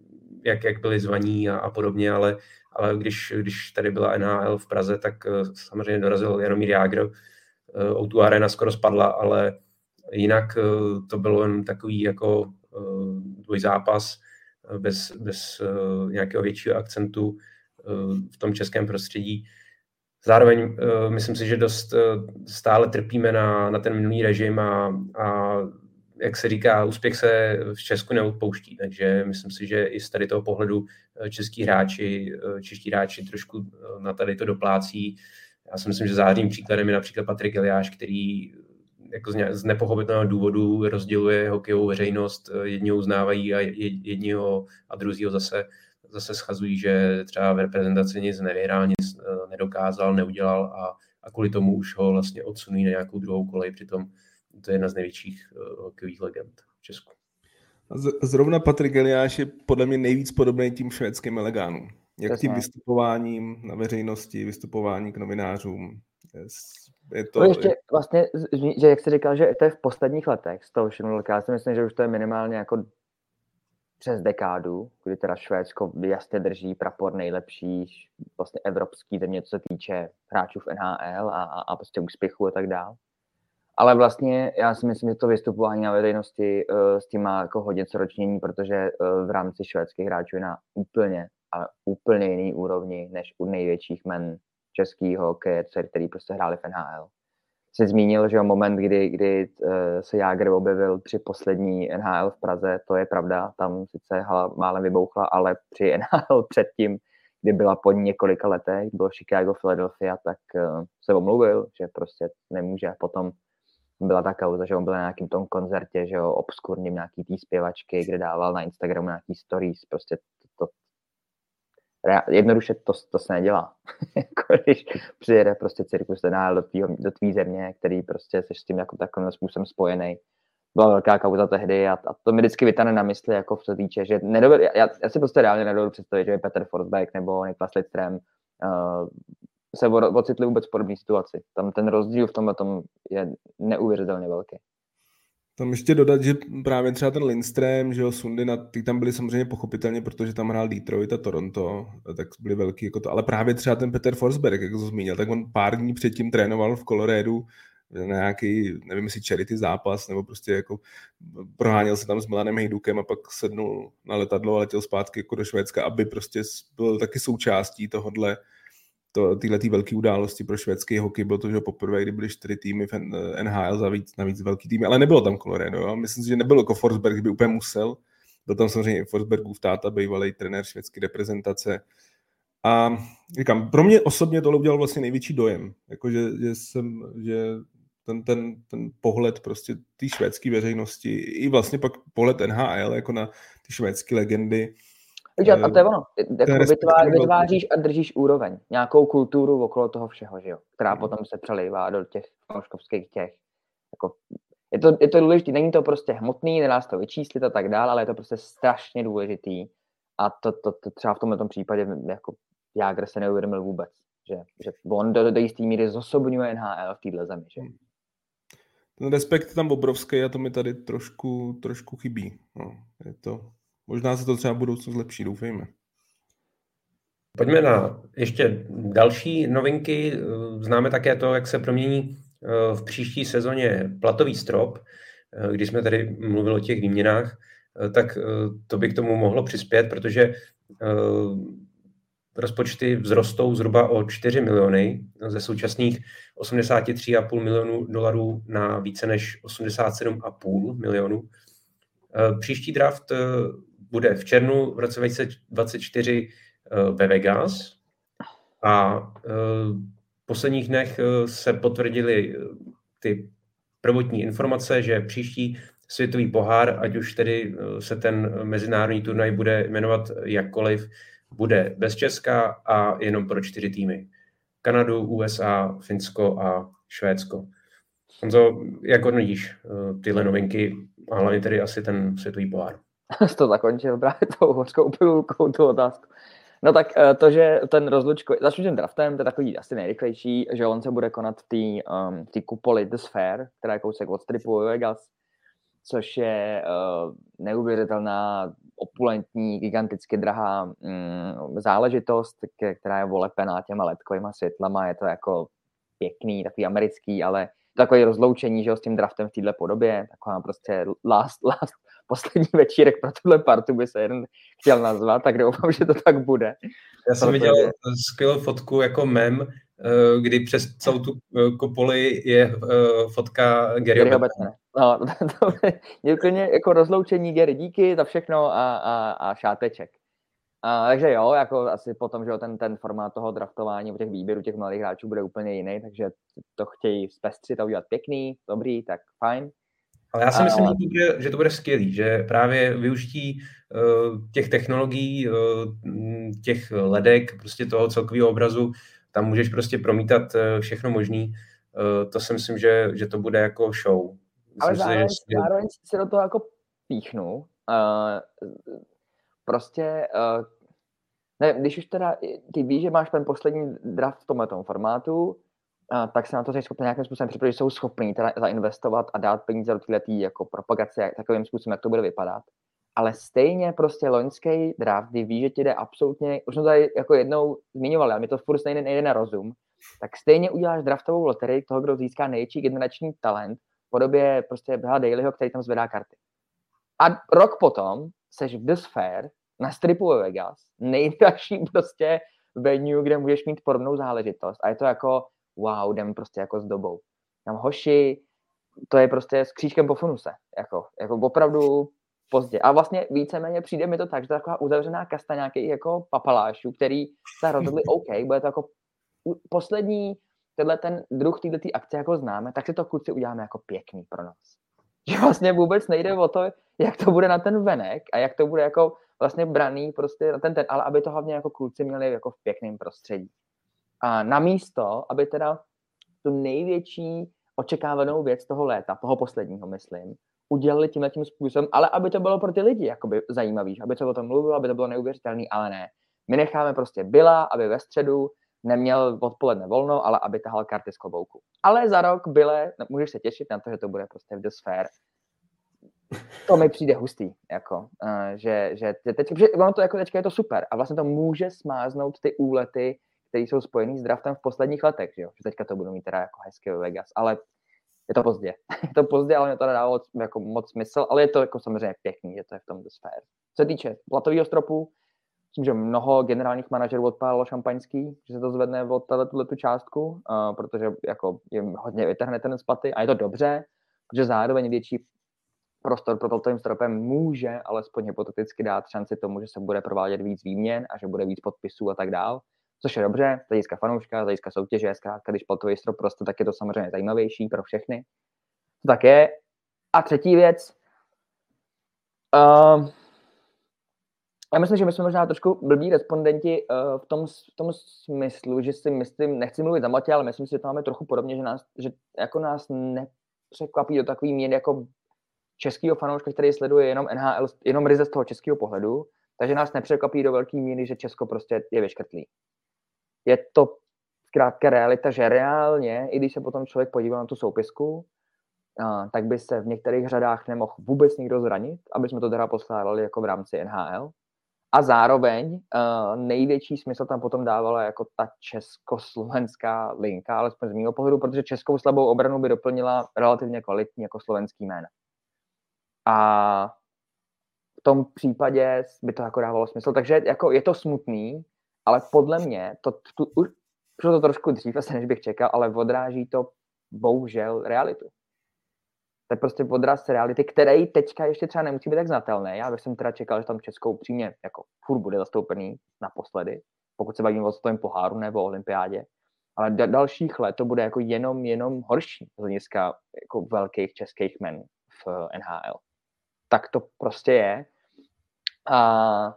jak, jak byli zvaní a, a podobně, ale, ale když, když tady byla N H L v Praze, tak uh, samozřejmě dorazil Jaromír Jágr, uh, O dva Arena skoro spadla, ale jinak uh, to bylo jen takový jako uh, dvojzápas uh, bez, bez uh, nějakého většího akcentu uh, v tom českém prostředí. Zároveň uh, myslím si, že dost uh, stále trpíme na, na ten minulý režim a, a, jak se říká, úspěch se v Česku neodpouští. Takže myslím si, že i z tady toho pohledu český hráči, čeští hráči trošku na tady to doplácí. Já si myslím, že zářným příkladem je například Patrik Eliáš, který jako z nepochopitelného důvodu rozděluje hokejovou veřejnost. Jedni ho uznávají a jedni ho a druzí ho zase zase schazují, že třeba v reprezentaci nic nevyhrál, nic nedokázal, neudělal a, a kvůli tomu už ho vlastně odsunují na nějakou druhou kolej, přitom to je jedna z největších hokejových legend v Česku. Zrovna Patrik Eliáš je podle mě nejvíc podobný tím švédským elegánům. Jak tím vystupováním na veřejnosti, vystupování k novinářům. Je to... No ještě vlastně, že jak jsi říkal, že to je v posledních letech z toho Šenulka, já si myslím, že už to je minimálně jako přes dekádu, kdy teda Švédsko jasně drží prapor nejlepší vlastně evropský země, co se týče hráčů v N H L a, a, a prostě úspěchů a tak dál. Ale vlastně já si myslím, že to vystupování na veřejnosti uh, s tím má jako hodně sročnění, protože uh, v rámci švédských hráčů je na úplně, ale úplně jiný úrovni než u největších men českého hokeje, který prostě hráli v N H L. Se zmínil, že moment, kdy, kdy se Jágr objevil při poslední N H L v Praze, to je pravda, tam sice hala málem vybouchla, ale při N H L předtím, kdy byla po několika letech, bylo Chicago, Philadelphia, tak se omluvil, že prostě nemůže. A potom byla ta kauza, že on byl na nějakým tom koncertě, že jo, obskurním nějaký tý zpěvačky, kde dával na Instagramu nějaký stories, prostě to, to jednoduše to, to se nedělá. Když přijede prostě cirkus N H L do, do tvý země, který prostě seš s tím jako takovým způsobem spojený. Byla velká kauza tehdy a, a to mi vždycky vytane na mysli, jako co týče, že nedovedu, já, já si prostě reálně nedovedu představit, že Peter Forsberg nebo Niklas Lidström uh, se ocitli vůbec v podobné situaci. Tam ten rozdíl v tomhle tom je neuvěřitelně velký. Tam ještě dodat, že právě třeba ten Lindström, že jo, Sundin, ty tam byli samozřejmě pochopitelně, protože tam hrál Detroit a Toronto, tak byli velký jako to, ale právě třeba ten Peter Forsberg, jak to zmínil, tak on pár dní předtím trénoval v Coloradu na nějaký, nevím jestli charity zápas, nebo prostě jako proháněl se tam s Milanem Hejdukem a pak sednul na letadlo a letěl zpátky jako do Švédska, aby prostě byl taky součástí tohodle, to, tyhletý velký události pro švédský hokej, bylo to, že poprvé, kdy byly čtyři týmy v N H L za víc, navíc velký týmy, ale nebylo tam Colorado, jo? Myslím si, že nebylo jako Forsberg, by úplně musel, byl tam samozřejmě Forsbergův táta, bývalý trenér švédské reprezentace a říkám, pro mě osobně tohle udělal vlastně největší dojem, jakože že jsem, že ten, ten, ten pohled prostě té švédské veřejnosti i vlastně pak pohled N H L jako na ty švédské legendy. A to je ono, jako vytváří, vytváříš a držíš úroveň, nějakou kulturu okolo toho všeho, že jo, která potom se přelejvá do těch fanouškovských těch, jako, je to, je to důležitý, není to prostě hmotný, nedá se to vyčíslit a tak dále, ale je to prostě strašně důležitý a to, to, to třeba v tomto případě, jako Jágr se neuvědomil vůbec, že, že on do, do jistý míry zosobňuje N H L v této zemi, že? Ten respekt tam obrovský a to mi tady trošku, trošku chybí, no, je to... Možná se to třeba v budoucnu zlepší, doufejme. Pojďme na ještě další novinky. Známe také to, jak se promění v příští sezóně platový strop. Když jsme tady mluvili o těch výměnách, tak to by k tomu mohlo přispět, protože rozpočty vzrostou zhruba o čtyři miliony ze současných osmdesát tři celá pět milionů dolarů na více než osmdesát sedm celá pět milionů. Příští draft bude v červnu v roce dvacet dvacet čtyři ve Vegas a v posledních dnech se potvrdily ty prvotní informace, že příští světový pohár, ať už tedy se ten mezinárodní turnaj bude jmenovat jakkoliv, bude bez Česka a jenom pro čtyři týmy. Kanadu, U S A, Finsko a Švédsko. Honzo, jak hodnotíš tyhle novinky a hlavně tedy asi ten světový pohár? To zakončil právě tou hořkou pilulkou, tu otázku. No tak to, že ten rozlučko, začnu tím draftem, to je takový asi nejrychlejší, že on se bude konat v té um, kupoli The Sphere, která je kousek od Stripu ve Vegas, což je uh, neuvěřitelná, opulentní, giganticky drahá um, záležitost, která je olepená těma ledkovýma světlama, je to jako pěkný, takový americký, ale takové rozloučení, že jo, s tím draftem v této podobě, taková prostě last, last, poslední večírek pro tuhle partu by se jeden chtěl nazvat, tak doufám, že to tak bude. Já jsem viděl skvělou fotku jako mem, kdy přes celou tu kupoli je fotka Garyho Bettmana. No, to je úplně jako rozloučení Gary, díky za všechno a, a, a šáteček. A, takže jo, jako asi potom, že ten, ten formát toho draftování, těch výběrů těch mladých hráčů bude úplně jiný, takže to chtějí zpestřit a udělat pěkný, dobrý, tak fajn. Ale já si myslím, ale... že, že to bude skvělý, že právě využití uh, těch technologií, uh, těch ledek, prostě toho celkového obrazu, tam můžeš prostě promítat uh, všechno možný, uh, to si myslím, že, že to bude jako show. Myslím, ale zároveň, si, že... zároveň si do toho jako píchnu, uh, prostě, uh, ne, když už teda ty víš, že máš ten poslední draft v tomhletom formátu, a tak se na to řekl nějakým způsobem připravit, že jsou schopní teda zainvestovat a dát peníze do týhletý jako propagace takovým způsobem, jak to bude vypadat. Ale stejně prostě loňský draft, kdy ví, že ti jde absolutně, už jsme tady jako jednou zmiňovali, ale mi to furt nejde, nejde na rozum, tak stejně uděláš draftovou loterii toho, kdo získá největší generační talent v podobě prostě Bela Dailyho, který tam zvedá karty. A rok potom seš v The Sphere na stripu ve Vegas, nejdražší prostě venue, kde můžeš mít podobnou záležitost. A je to jako wow, jdem prostě jako s dobou. Tam hoši, to je prostě s křížkem po funuse, jako, jako opravdu pozdě. A vlastně víceméně přijde mi to tak, že to je taková uzavřená kasta nějakých jako papalášů, který se rozhodli, OK, bude to jako poslední, tenhle ten druh této akce jako známe, tak si to kluci uděláme jako pěkný pro nás. Že vlastně vůbec nejde o to, jak to bude na ten venek a jak to bude jako vlastně braný prostě na ten ten, ale aby to hlavně jako kluci měli jako v pěkném prostředí. A namísto, aby teda tu největší očekávanou věc toho léta, toho posledního, myslím, udělali tímhle tím způsobem, ale aby to bylo pro ty lidi jakoby zajímavý, aby se o tom mluvilo, aby to bylo neuvěřitelné, ale ne. My necháme prostě Billa, aby ve středu neměl odpoledne volno, ale aby tahal karty z klobouku. Ale za rok, Bille, můžeš se těšit na to, že to bude prostě v The Sphere. To mi přijde hustý, jako, že, že teď, ono to jako teďka je to super a vlastně to může smáznout ty úlety, který jsou spojený s draftem v posledních letech, že jo? Teďka to budou mít teda jako hezké Vegas, ale je to pozdě. Je to pozdě, ale mě to nedávalo jako moc smysl, ale je to jako samozřejmě pěkný, že to je v tom The Sphere. Co se týče platového stropu, myslím, že mnoho generálních manažerů odpálilo šampaňský, že se to zvedne od tuhletu částku, uh, protože jako jim hodně vytrhne ten z paty a je to dobře, protože zároveň větší prostor pro platovým stropem může alespoň hypoteticky dát šanci tomu, že se bude provádět víc výměn a že bude víc podpisů a tak dál. Což je dobře, z hlediska fanouška, z hlediska soutěže, zkrátka, když platový strop prostě, tak je to samozřejmě zajímavější pro všechny. To tak je. A třetí věc. Uh, já myslím, že my jsme možná trošku blbí respondenti uh, v, tom, v tom smyslu, že si myslím, nechci mluvit za Matěj, ale myslím si, že to máme trochu podobně, že nás, že jako nás nepřekvapí do takový míry jako českýho fanouška, který sleduje jenom N H L, jenom ryze z toho českého pohledu, takže nás nepřekvapí do velké míry, že Česko prostě je vyškrtlý. Je to zkrátka realita, že reálně, i když se potom člověk podíval na tu soupisku, a, tak by se v některých řadách nemohl vůbec nikdo zranit, aby jsme to teda posládali jako v rámci N H L. A zároveň a, největší smysl tam potom dávala jako ta československá linka, alespoň z mého pohledu, protože českou slabou obranu by doplnila relativně kvalitní jako slovenský jména. A v tom případě by to jako dávalo smysl. Takže jako je to smutný, ale podle mě, to, tu, už to trošku dřív, asi než bych čekal, ale odráží to bohužel realitu. To je prostě odraz reality, který teďka ještě třeba nemusí být tak znatelný. Já bych jsem teda čekal, že tam Česko upřímně jako furt bude zastoupený naposledy, pokud se bavíme o světovém poháru nebo o olympiádě. A ale da- dalších let to bude jako jenom, jenom horší z hlediska jako velkých českých men v N H L. Tak to prostě je. A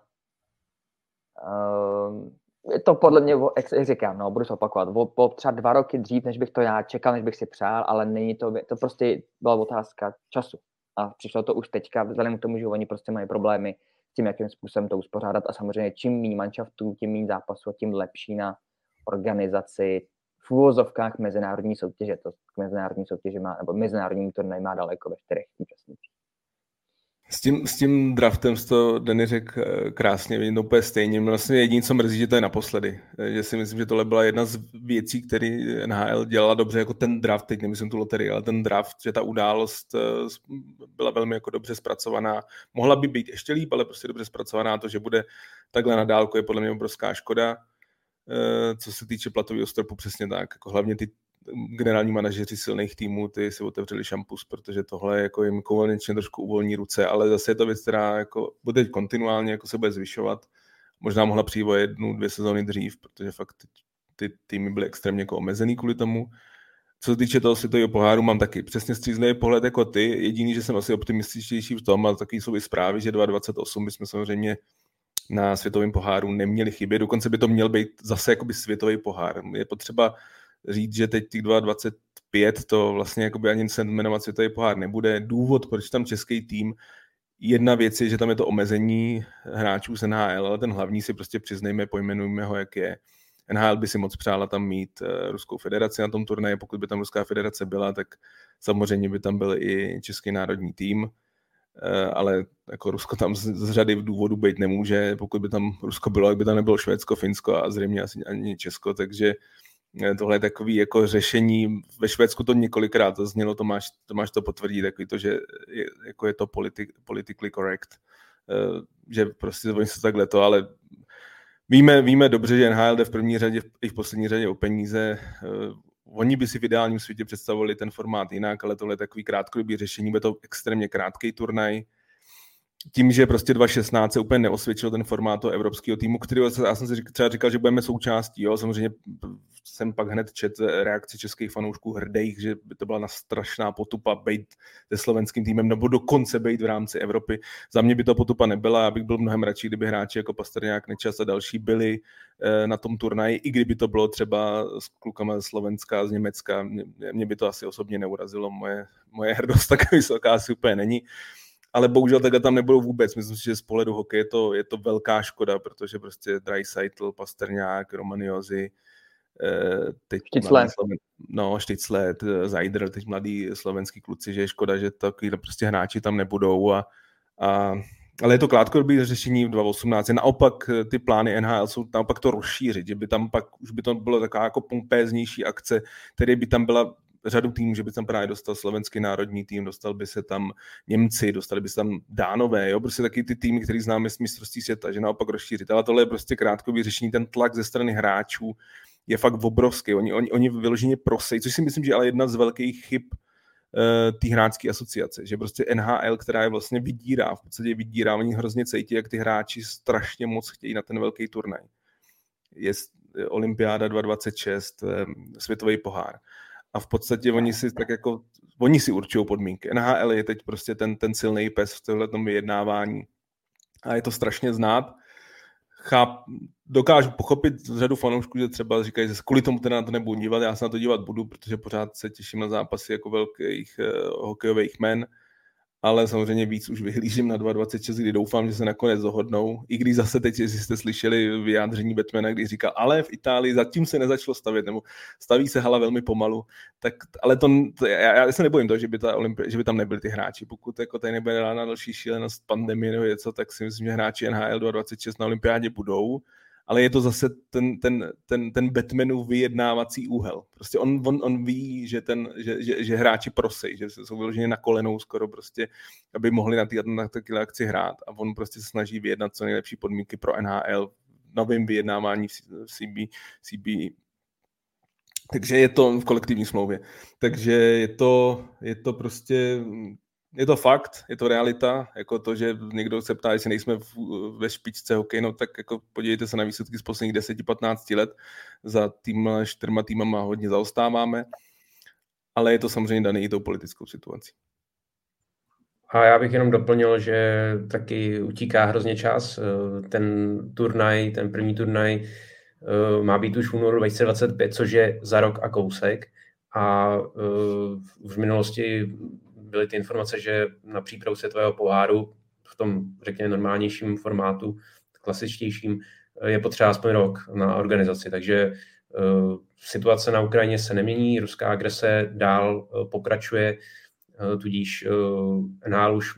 um, je to podle mě, jak říkám, no, budu to opakovat, o, o třeba dva roky dřív, než bych to já čekal, než bych si přál, ale není to, to prostě byla otázka času. A přišlo to už teďka, vzhledem k tomu, že oni prostě mají problémy s tím, jakým způsobem to uspořádat. A samozřejmě čím méně manšaftů, tím méně zápasů, tím lepší na organizaci v úvozovkách mezinárodní soutěže. To mezinárodní soutěže má, nebo mezinárodní turnaj má daleko ve čtyřech účastnících. S tím, s tím draftem jsi to, Denny, řekl krásně, vidím to úplně stejně. Vlastně jediné, co mrzí, že to je naposledy. Že si myslím, že tohle byla jedna z věcí, který N H L dělala dobře, jako ten draft, teď nemyslím tu loterii, ale ten draft, že ta událost byla velmi jako dobře zpracovaná. Mohla by být ještě líp, ale prostě dobře zpracovaná. To, že bude takhle na dálku, je podle mě obrovská škoda. Co se týče platového stropu, přesně tak. Jako hlavně ty generální manažeři silných týmů, ty si otevřeli šampus, protože tohle jako jim konečně trošku uvolní ruce, ale zase je to věc, která jako bude kontinuálně jako se bude zvyšovat. Možná mohla přijít o jednu, dvě sezóny dřív, protože fakt ty, ty týmy byly extrémně jako omezený kvůli tomu. Co se týče toho světového poháru, mám taky přesně střízlivý pohled jako ty. Jediný, že jsem asi optimističtější v tom, ale taky jsou i zprávy, že dvacet osm bychom samozřejmě na světovém poháru neměli chybět. Dokonce by to měl být zase jakoby světový pohár. Je potřeba říct, že teď těch dvacet pět to vlastně jakoby ani se jmenovat světový pohár nebude. Důvod, proč tam český tým, jedna věc je, že tam je to omezení hráčů z N H L, ale ten hlavní si prostě přiznejme, pojmenujme ho, jak je. N H L by si moc přála tam mít Ruskou federaci na tom turnaji, pokud by tam Ruská federace byla, tak samozřejmě by tam byl i český národní tým, ale jako Rusko tam z, z řady důvodů být nemůže, pokud by tam Rusko bylo, jak by tam nebylo Švédsko, Finsko a zřejmě asi ani Česko, takže tohle je takové jako řešení. Ve Švédsku to několikrát zaznělo, Tomáš, Tomáš to potvrdí, takový to, že je, jako je to politi- politically correct, že prostě oni se takhle to, ale víme, víme dobře, že N H L jde v první řadě i v poslední řadě o peníze. Oni by si v ideálním světě představovali ten formát jinak, ale tohle je takový krátkodobý řešení, bude to extrémně krátký turnaj. Tím, že prostě dvacet šestnáct se úplně neosvědčil ten formát toho evropského týmu, který já jsem si třeba říkal, že budeme součástí. Jo? Samozřejmě jsem pak hned četl reakci českých fanoušků hrdejch, že by to byla na strašná potupa bejt se slovenským týmem nebo dokonce bejt v rámci Evropy. Za mě by to potupa nebyla, já bych byl mnohem radši, kdyby hráči jako Pastrňák, Nečas a další byli na tom turnaji, i kdyby to bylo třeba s klukama ze Slovenska, z Německa. Mě, mě by to asi osobně neurazilo, moje, moje hrdost tak vysoká asi úplně není. Ale bohužel takhle tam nebudou vůbec. Myslím si, že z pohledu hokeje je to, je to velká škoda, protože prostě Draisaitl, Pastrňák, Romaniosi, teď Štycle. No, Štycle, Zajdr, teď mladí slovenský kluci, že je škoda, že takový prostě hráči tam nebudou. A, a, ale je to krátkodobé řešení v dvacet osmnáct. Naopak ty plány N H L jsou naopak to rozšířit, že by tam pak už by to bylo taková jako pompéznější akce, který by tam byla řadu týmů, že by tam právě dostal slovenský národní tým, dostal by se tam Němci, dostali by se tam Dánové, jo, prostě taky ty týmy, který známe z mistrovství světa, že naopak rozšířit. Ale tohle je prostě krátkodobý řešení, ten tlak ze strany hráčů je fakt obrovský. Oni, oni, oni vyloženě prosejí, což si myslím, že je ale jedna z velkých chyb uh, té hráčské asociace, že prostě N H L, která je vlastně vydírá, v podstatě vydírá, oni hrozně cítí, jak ty hráči strašně moc chtějí na ten velký turnaj. Je olympiáda dvacet dvacet šest, uh, světový pohár. A v podstatě oni si tak jako, oni si určují podmínky. N H L je teď prostě ten, ten silný pes v tohletom vyjednávání. A je to strašně znát. Cháp, dokážu pochopit řadu fanoušků, že třeba říkají, že kvůli tomu teda na to nebudu dívat, já se na to dívat budu, protože pořád se těším na zápasy jako velkých eh, hokejových men. Ale samozřejmě víc už vyhlížím na dvacet dvacet šest, kdy doufám, že se nakonec dohodnou. I když zase teď, jestli jste slyšeli vyjádření Batmana, když říkal, ale v Itálii zatím se nezačalo stavět, nebo staví se hala velmi pomalu. Tak, ale to, to já, já se nebojím toho, že by, ta Olympi- že by tam nebyli ty hráči. Pokud jako tady nebude na další šílenost pandemie nebo něco, tak si myslím, že hráči N H L dvacet dvacet šest na olympiádě budou. Ale je to zase ten, ten, ten, ten Batmanův vyjednávací úhel. Prostě on, on, on ví, že, ten, že, že, že hráči prosej, že jsou vyloženě na kolenou skoro prostě, aby mohli na, na takové akci hrát. A on prostě se snaží vyjednat co nejlepší podmínky pro N H L v novém vyjednávání v C B I. Takže je to v kolektivní smlouvě. Takže je to, je to prostě je to fakt, je to realita, jako to, že někdo se ptá, jestli nejsme v, ve špičce hokej, no tak jako podívejte se na výsledky z posledních deset patnáct let, za týmhle čtyřma týmama hodně zaostáváme, ale je to samozřejmě daný i tou politickou situací. A já bych jenom doplnil, že taky utíká hrozně čas, ten turnaj, ten první turnaj má být už v únoru dvacet dvacet pět, což je za rok a kousek, a v minulosti byly ty informace, že na přípravu světového poháru v tom, řekněme, normálnějším formátu, klasičtějším, je potřeba aspoň rok na organizaci. Takže uh, situace na Ukrajině se nemění, ruská agrese dál uh, pokračuje, uh, tudíž uh, N H L už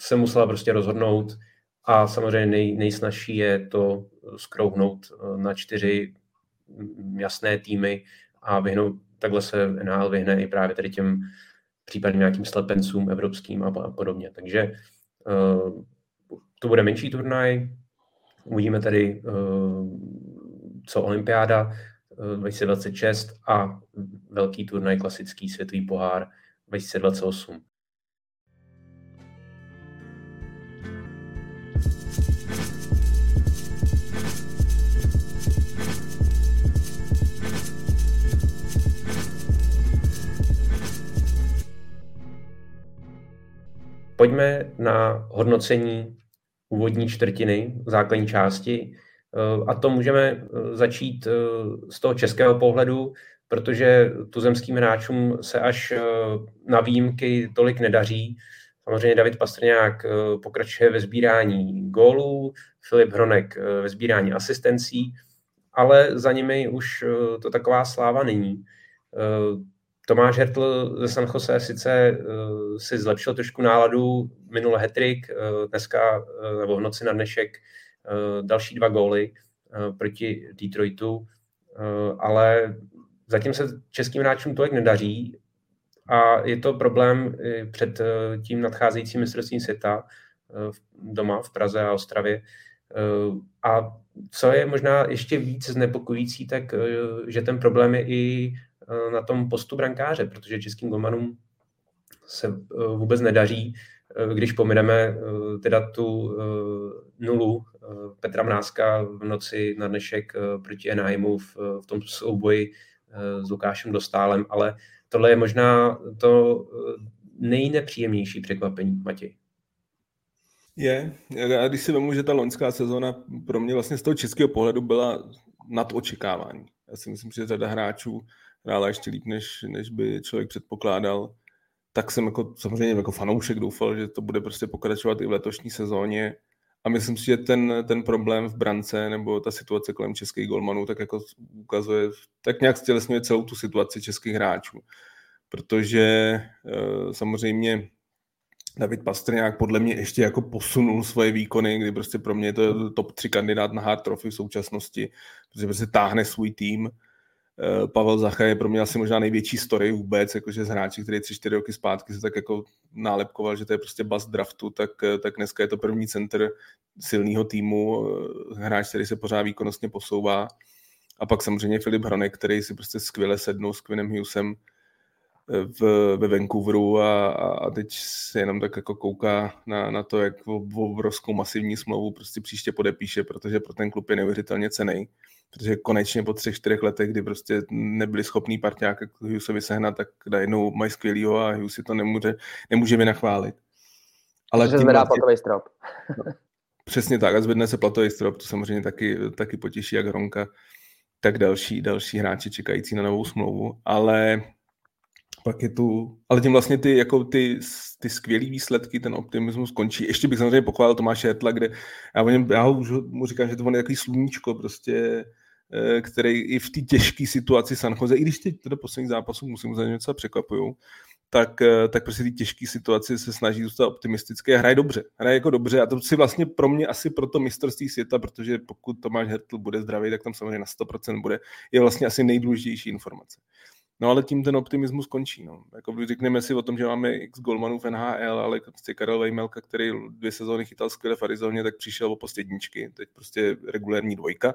se musela prostě rozhodnout a samozřejmě nej, nejsnažší je to skrouhnout uh, na čtyři jasné týmy a vyhnout, takhle se N H L vyhne i právě tady těm případně nějakým slepencům evropským a podobně. Takže uh, to bude menší turnaj. Uvidíme tady, uh, co olympiáda uh, dvacet dvacet šest a velký turnaj klasický světový pohár dvacet dvacet osm. Pojďme na hodnocení úvodní čtvrtiny, základní části, a to můžeme začít z toho českého pohledu, protože tuzemským hráčům se až na výjimky tolik nedaří. Samozřejmě David Pastrňák pokračuje ve sbírání gólů, Filip Hronek ve sbírání asistencí, ale za nimi už to taková sláva není. Tomáš Hertl ze San Jose sice uh, si zlepšil trošku náladu, minule hat-trick, uh, dneska uh, nebo v noci na dnešek uh, další dva góly uh, proti Detroitu, uh, ale zatím se českým hráčům tolik nedaří a je to problém před uh, tím nadcházejícím mistrovstvím světa uh, doma v Praze a Ostravě. Uh, a co je možná ještě víc znepokojící, tak uh, že ten problém je i na tom postu brankáře, protože českým golmanům se vůbec nedaří, když pomineme teda tu nulu Petra Mrázka v noci na dnešek proti Anaheimu v, v tom souboji s Lukášem Dostálem, ale tohle je možná to nejnepříjemnější překvapení, Matěj. Je, já když si vemu, že ta loňská sezona pro mě vlastně z toho českého pohledu byla nad očekávání. Já si myslím, že řada hráčů hrála ještě líp, než, než by člověk předpokládal, tak jsem jako, samozřejmě jako fanoušek doufal, že to bude prostě pokračovat i v letošní sezóně. A myslím si, že ten, ten problém v brance nebo ta situace kolem českých golmanů tak jako ukazuje, tak nějak stělesňuje celou tu situaci českých hráčů. Protože samozřejmě David Pastrňák podle mě ještě jako posunul svoje výkony, kdy prostě pro mě je to top tři kandidát na Hart Trophy v současnosti, protože prostě táhne svůj tým. Pavel Zacha je pro mě asi možná největší story vůbec, jakože z hráči, který tři čtyři roky zpátky se tak jako nálepkoval, že to je prostě bust draftu, tak, tak dneska je to první center silného týmu, hráč, který se pořád výkonnostně posouvá. A pak samozřejmě Filip Hronek, který si prostě skvěle sednul s Quinnem Hughesem v, ve Vancouveru a, a teď se jenom tak jako kouká na, na to, jak obrovskou masivní smlouvu prostě příště podepíše, protože pro ten klub je neuvěřitelně cenný. Protože konečně po třech, čtyřech letech, kdy prostě nebyli schopní parťáka k Hughesovi sehnat, tak najednou mají skvělýho a Hughes si to nemůže, nemůže vynachválit. Ale tím zvedá vlastně platový strop. No, přesně tak, a zvedne se platový strop, to samozřejmě taky, taky potěší jak Hronka, tak další, další hráči čekající na novou smlouvu. Ale pak je tu, ale tím vlastně ty, jako ty, ty skvělý výsledky, ten optimismus končí. Ještě bych samozřejmě pochválil Tomáše Hertla, kde já, něm, já ho už mu říkám, že to on je takový sluníčko prostě, který i v té těžké situaci San Jose, i když teď do posledních zápasů musím za něco překvapují, tak, tak prostě ty těžké situaci se snaží zůstat optimistické a hraje dobře. Hraje jako dobře a to si vlastně pro mě asi pro to mistrovství světa, protože pokud Tomáš Hertl bude zdravý, tak tam samozřejmě na sto procent bude, je vlastně asi nejdůležitější informace. No ale tím ten optimismus končí. No. Jako řekneme si o tom, že máme x golmanů v N H L, ale prostě Karel Vejmelka, který dvě sezóny chytal skvěle v Arizoně, tak přišel o post jedničky, teď prostě regulérní dvojka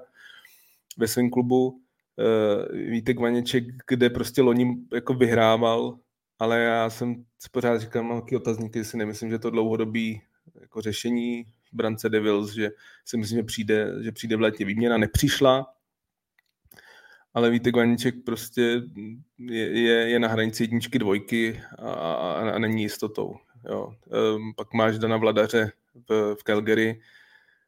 ve svém klubu. Vítek Vaněček, kde prostě loni jako vyhrával ale já jsem si pořád říkal, mám nějaký otazníky, si nemyslím, že to dlouhodobý jako řešení v brance Devils, že si myslím, že přijde, že přijde v létě výměna, nepřišla, ale víte, Guaníček prostě je, je, je na hranici jedničky, dvojky a, a, a není jistotou. Jo. Um, pak máš Dana Vladaře v, v Calgary,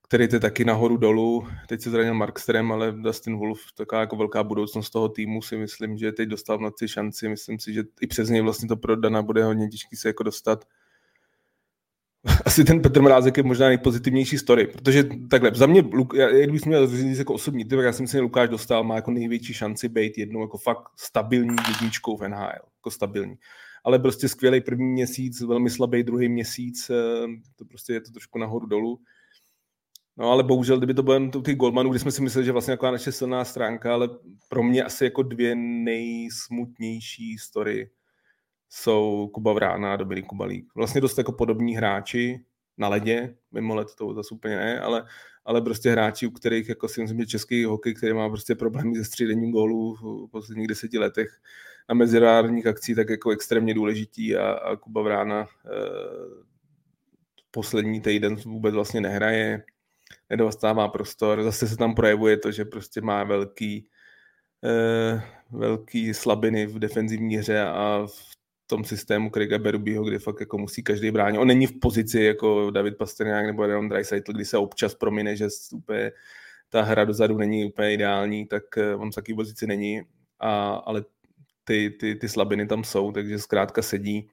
který je taky nahoru dolů. Teď se zranil Markström, ale Dustin Wolf, taková jako velká budoucnost toho týmu, si myslím, že teď dostal v noci šanci. Myslím si, že i přes něj vlastně to pro Dana bude hodně těžký se jako dostat. Asi ten Petr Mrázek je možná nejpozitivnější story, protože takhle, za mě, já, kdybych měl říct jako osobní, tak já si myslím, že Lukáš Dostál má jako největší šanci být jednou jako fakt stabilní jedničkou v N H L, jako stabilní. Ale prostě skvělý první měsíc, velmi slabý druhý měsíc, to prostě je to trošku nahoru dolů. No ale bohužel, kdyby to bylo u těch golmanů, kdy jsme si mysleli, že vlastně jako naše silná stránka, ale pro mě asi jako dvě nejsmutnější story jsou Kuba Vrána a Dominik Kubalík. Vlastně dost jako podobní hráči na ledě, mimo led to zase úplně ne, ale, ale prostě hráči, u kterých jako si myslím, že český hokej, který má prostě problémy se střídením gólů v posledních deseti letech na mezinárodních akcích, tak jako extrémně důležitý a, a Kuba Vrána eh, poslední týden vůbec vlastně nehraje, nedostává prostor, zase se tam projevuje to, že prostě má velký, eh, velký slabiny v defenzivní hře a v tom systému Craiga Berubího, kde fakt jako musí každý bránit. On není v pozici jako David Pastrňák nebo Jan Denemark, kdy se občas promine, že úplně ta hra dozadu není úplně ideální, tak on v takové pozici není, a, ale ty, ty, ty slabiny tam jsou, takže zkrátka sedí.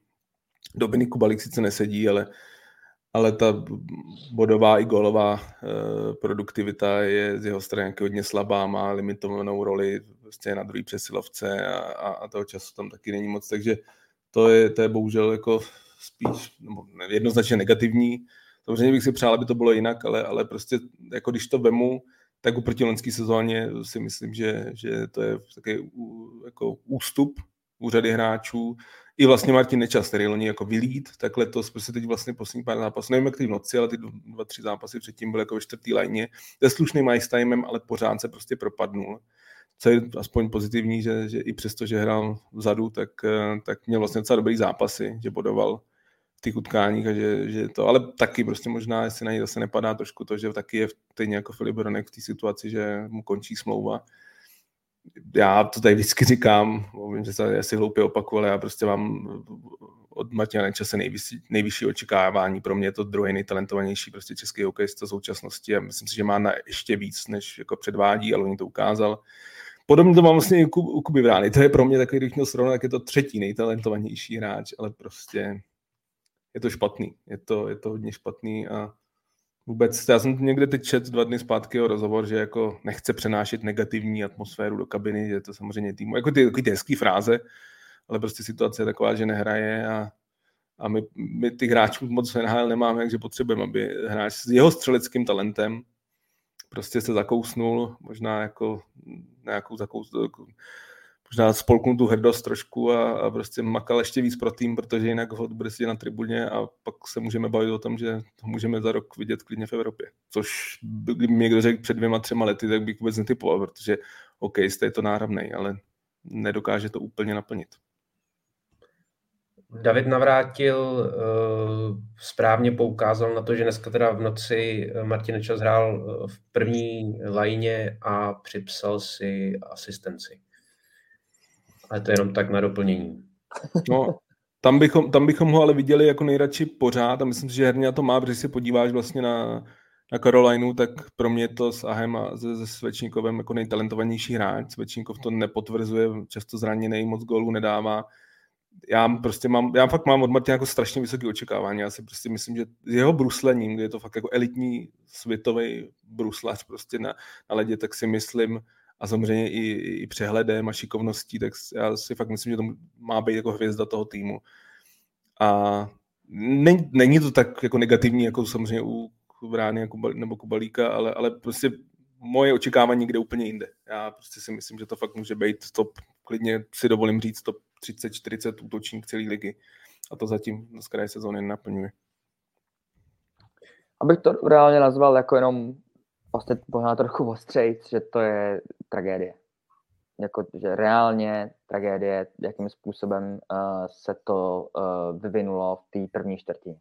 Dominik Kubalík sice nesedí, ale, ale ta bodová i gólová eh, produktivita je z jeho strany hodně slabá, má limitovanou roli vlastně na druhý přesilovce a, a, a toho času tam taky není moc, takže To je, to je bohužel jako spíš nebo jednoznačně negativní. Samozřejmě bych si přál, aby to bylo jinak, ale, ale prostě jako když to vemu, tak oproti loňské sezóně si myslím, že, že to je takový jako ústup u řady hráčů. I vlastně Martin Nečas, který loni jako vylít, tak letos prostě teď vlastně poslední pár zápasů, nevím jak ty v noci, ale ty dva, tři zápasy předtím byly jako ve čtvrtý lajně. To je slušný ice timem, ale pořád se prostě propadnul. Co je aspoň pozitivní, že, že i přesto, že hrál vzadu, tak, tak měl vlastně docela dobrý zápasy, že bodoval v těch utkáních a že, že to, ale taky prostě možná, jestli na něj zase nepadá trošku to, že taky je stejně jako Filip Hronek v té situaci, že mu končí smlouva. Já to tady vždycky říkám, vím, že se asi hloupě opakuju, ale já prostě mám od Matěja Nečase nejvyšší, nejvyšší očekávání. Pro mě je to druhý nejtalentovanější prostě český hokejista současnosti a myslím si, že má na ještě víc, než jako předvádí, ale on to ukázal. Podobně to mám vlastně i u Kuby Vrány. To je pro mě takový, když měl srovnat, tak je to třetí nejtalentovanější hráč, ale prostě je to špatný. Je to, je to hodně špatný a vůbec, já jsem někde teď četl dva dny zpátky o rozhovor, že jako nechce přenášet negativní atmosféru do kabiny, že to samozřejmě týmu, jako ty, ty hezký fráze, ale prostě situace je taková, že nehraje a, a my, my těch hráčů moc N H L nemáme, takže potřebujeme, aby hráč s jeho střeleckým talentem prostě se zakousnul, možná jako nějakou zakousnul, možná spolknul tu hrdost trošku a, a prostě makal ještě víc pro tým, protože jinak ho bude sedět na tribuně a pak se můžeme bavit o tom, že to můžeme za rok vidět klidně v Evropě. Což kdyby někdo řekl před dvěma, třema lety, tak bych vůbec netypoval, protože OK, jste je to náramnej, ale nedokáže to úplně naplnit. David Navrátil správně poukázal na to, že dneska teda v noci Martin Nečas hrál v první lajně a připsal si asistenci. Ale to je jenom tak na doplnění. No, tam bychom, tam bychom ho ale viděli jako nejradši pořád a myslím si, že herně to má, protože si podíváš vlastně na, na Karolinu, tak pro mě to s Ahem a se, se Svečníkovem jako nejtalentovanější hráč. Svečníkov to nepotvrzuje, často zraněný, moc gólů nedává. Já prostě mám, já fakt mám od Martina jako strašně vysoké očekávání. Já si prostě myslím, že jeho bruslením, kde je to fakt jako elitní světový bruslař prostě na, na ledě, tak si myslím, a samozřejmě i, i přehledem a šikovností, tak já si fakt myslím, že to má být jako hvězda toho týmu. A není, není to tak jako negativní, jako samozřejmě u Vrány nebo Kubalíka, ale, ale prostě moje očekávání někde úplně jinde. Já prostě si myslím, že to fakt může být top, klidně si dovolím říct, top třicet čtyřicet útočník celé ligy. A to zatím z kraje sezóny nenaplňuje. Abych to reálně nazval jako jenom vlastně pořád trochu ostřejc, že to je tragédie. jako, že reálně tragédie, jakým způsobem uh, se to uh, vyvinulo v té první čtvrtině.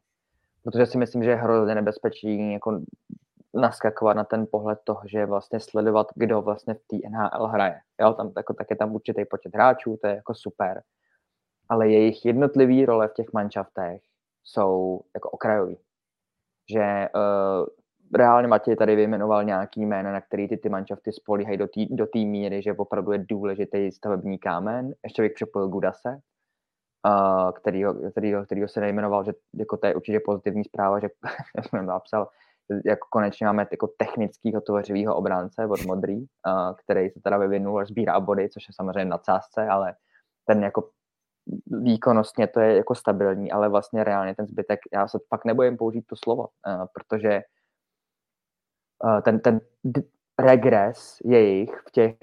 Protože si myslím, že je hrozně nebezpečí jako naskakovat na ten pohled toho, že vlastně sledovat, kdo vlastně v té N H L hraje. Jo, tam, jako, tak je tam určitý počet hráčů, to je jako super, ale jejich jednotlivý role v těch manšaftech jsou jako okrajový. Že uh, reálně Matěj tady vyjmenoval nějaký jména, na který ty, ty manšafty spolíhají do té do té míry, že opravdu je důležitý stavební kámen. Ještě bych připojil Gudase, uh, kterýho, kterýho, kterýho se nejmenoval, že jako to je určitě pozitivní zpráva, že jsem napsal, jako konečně máme jako technického tvořivého obránce od Modrý, uh, který se teda vyvinul a sbírá body, což je samozřejmě na nadsázce, ale ten jako výkonnostně to je jako stabilní, ale vlastně reálně ten zbytek, já se fakt nebojím použít to slovo, uh, protože uh, ten, ten d- regres jejich v těch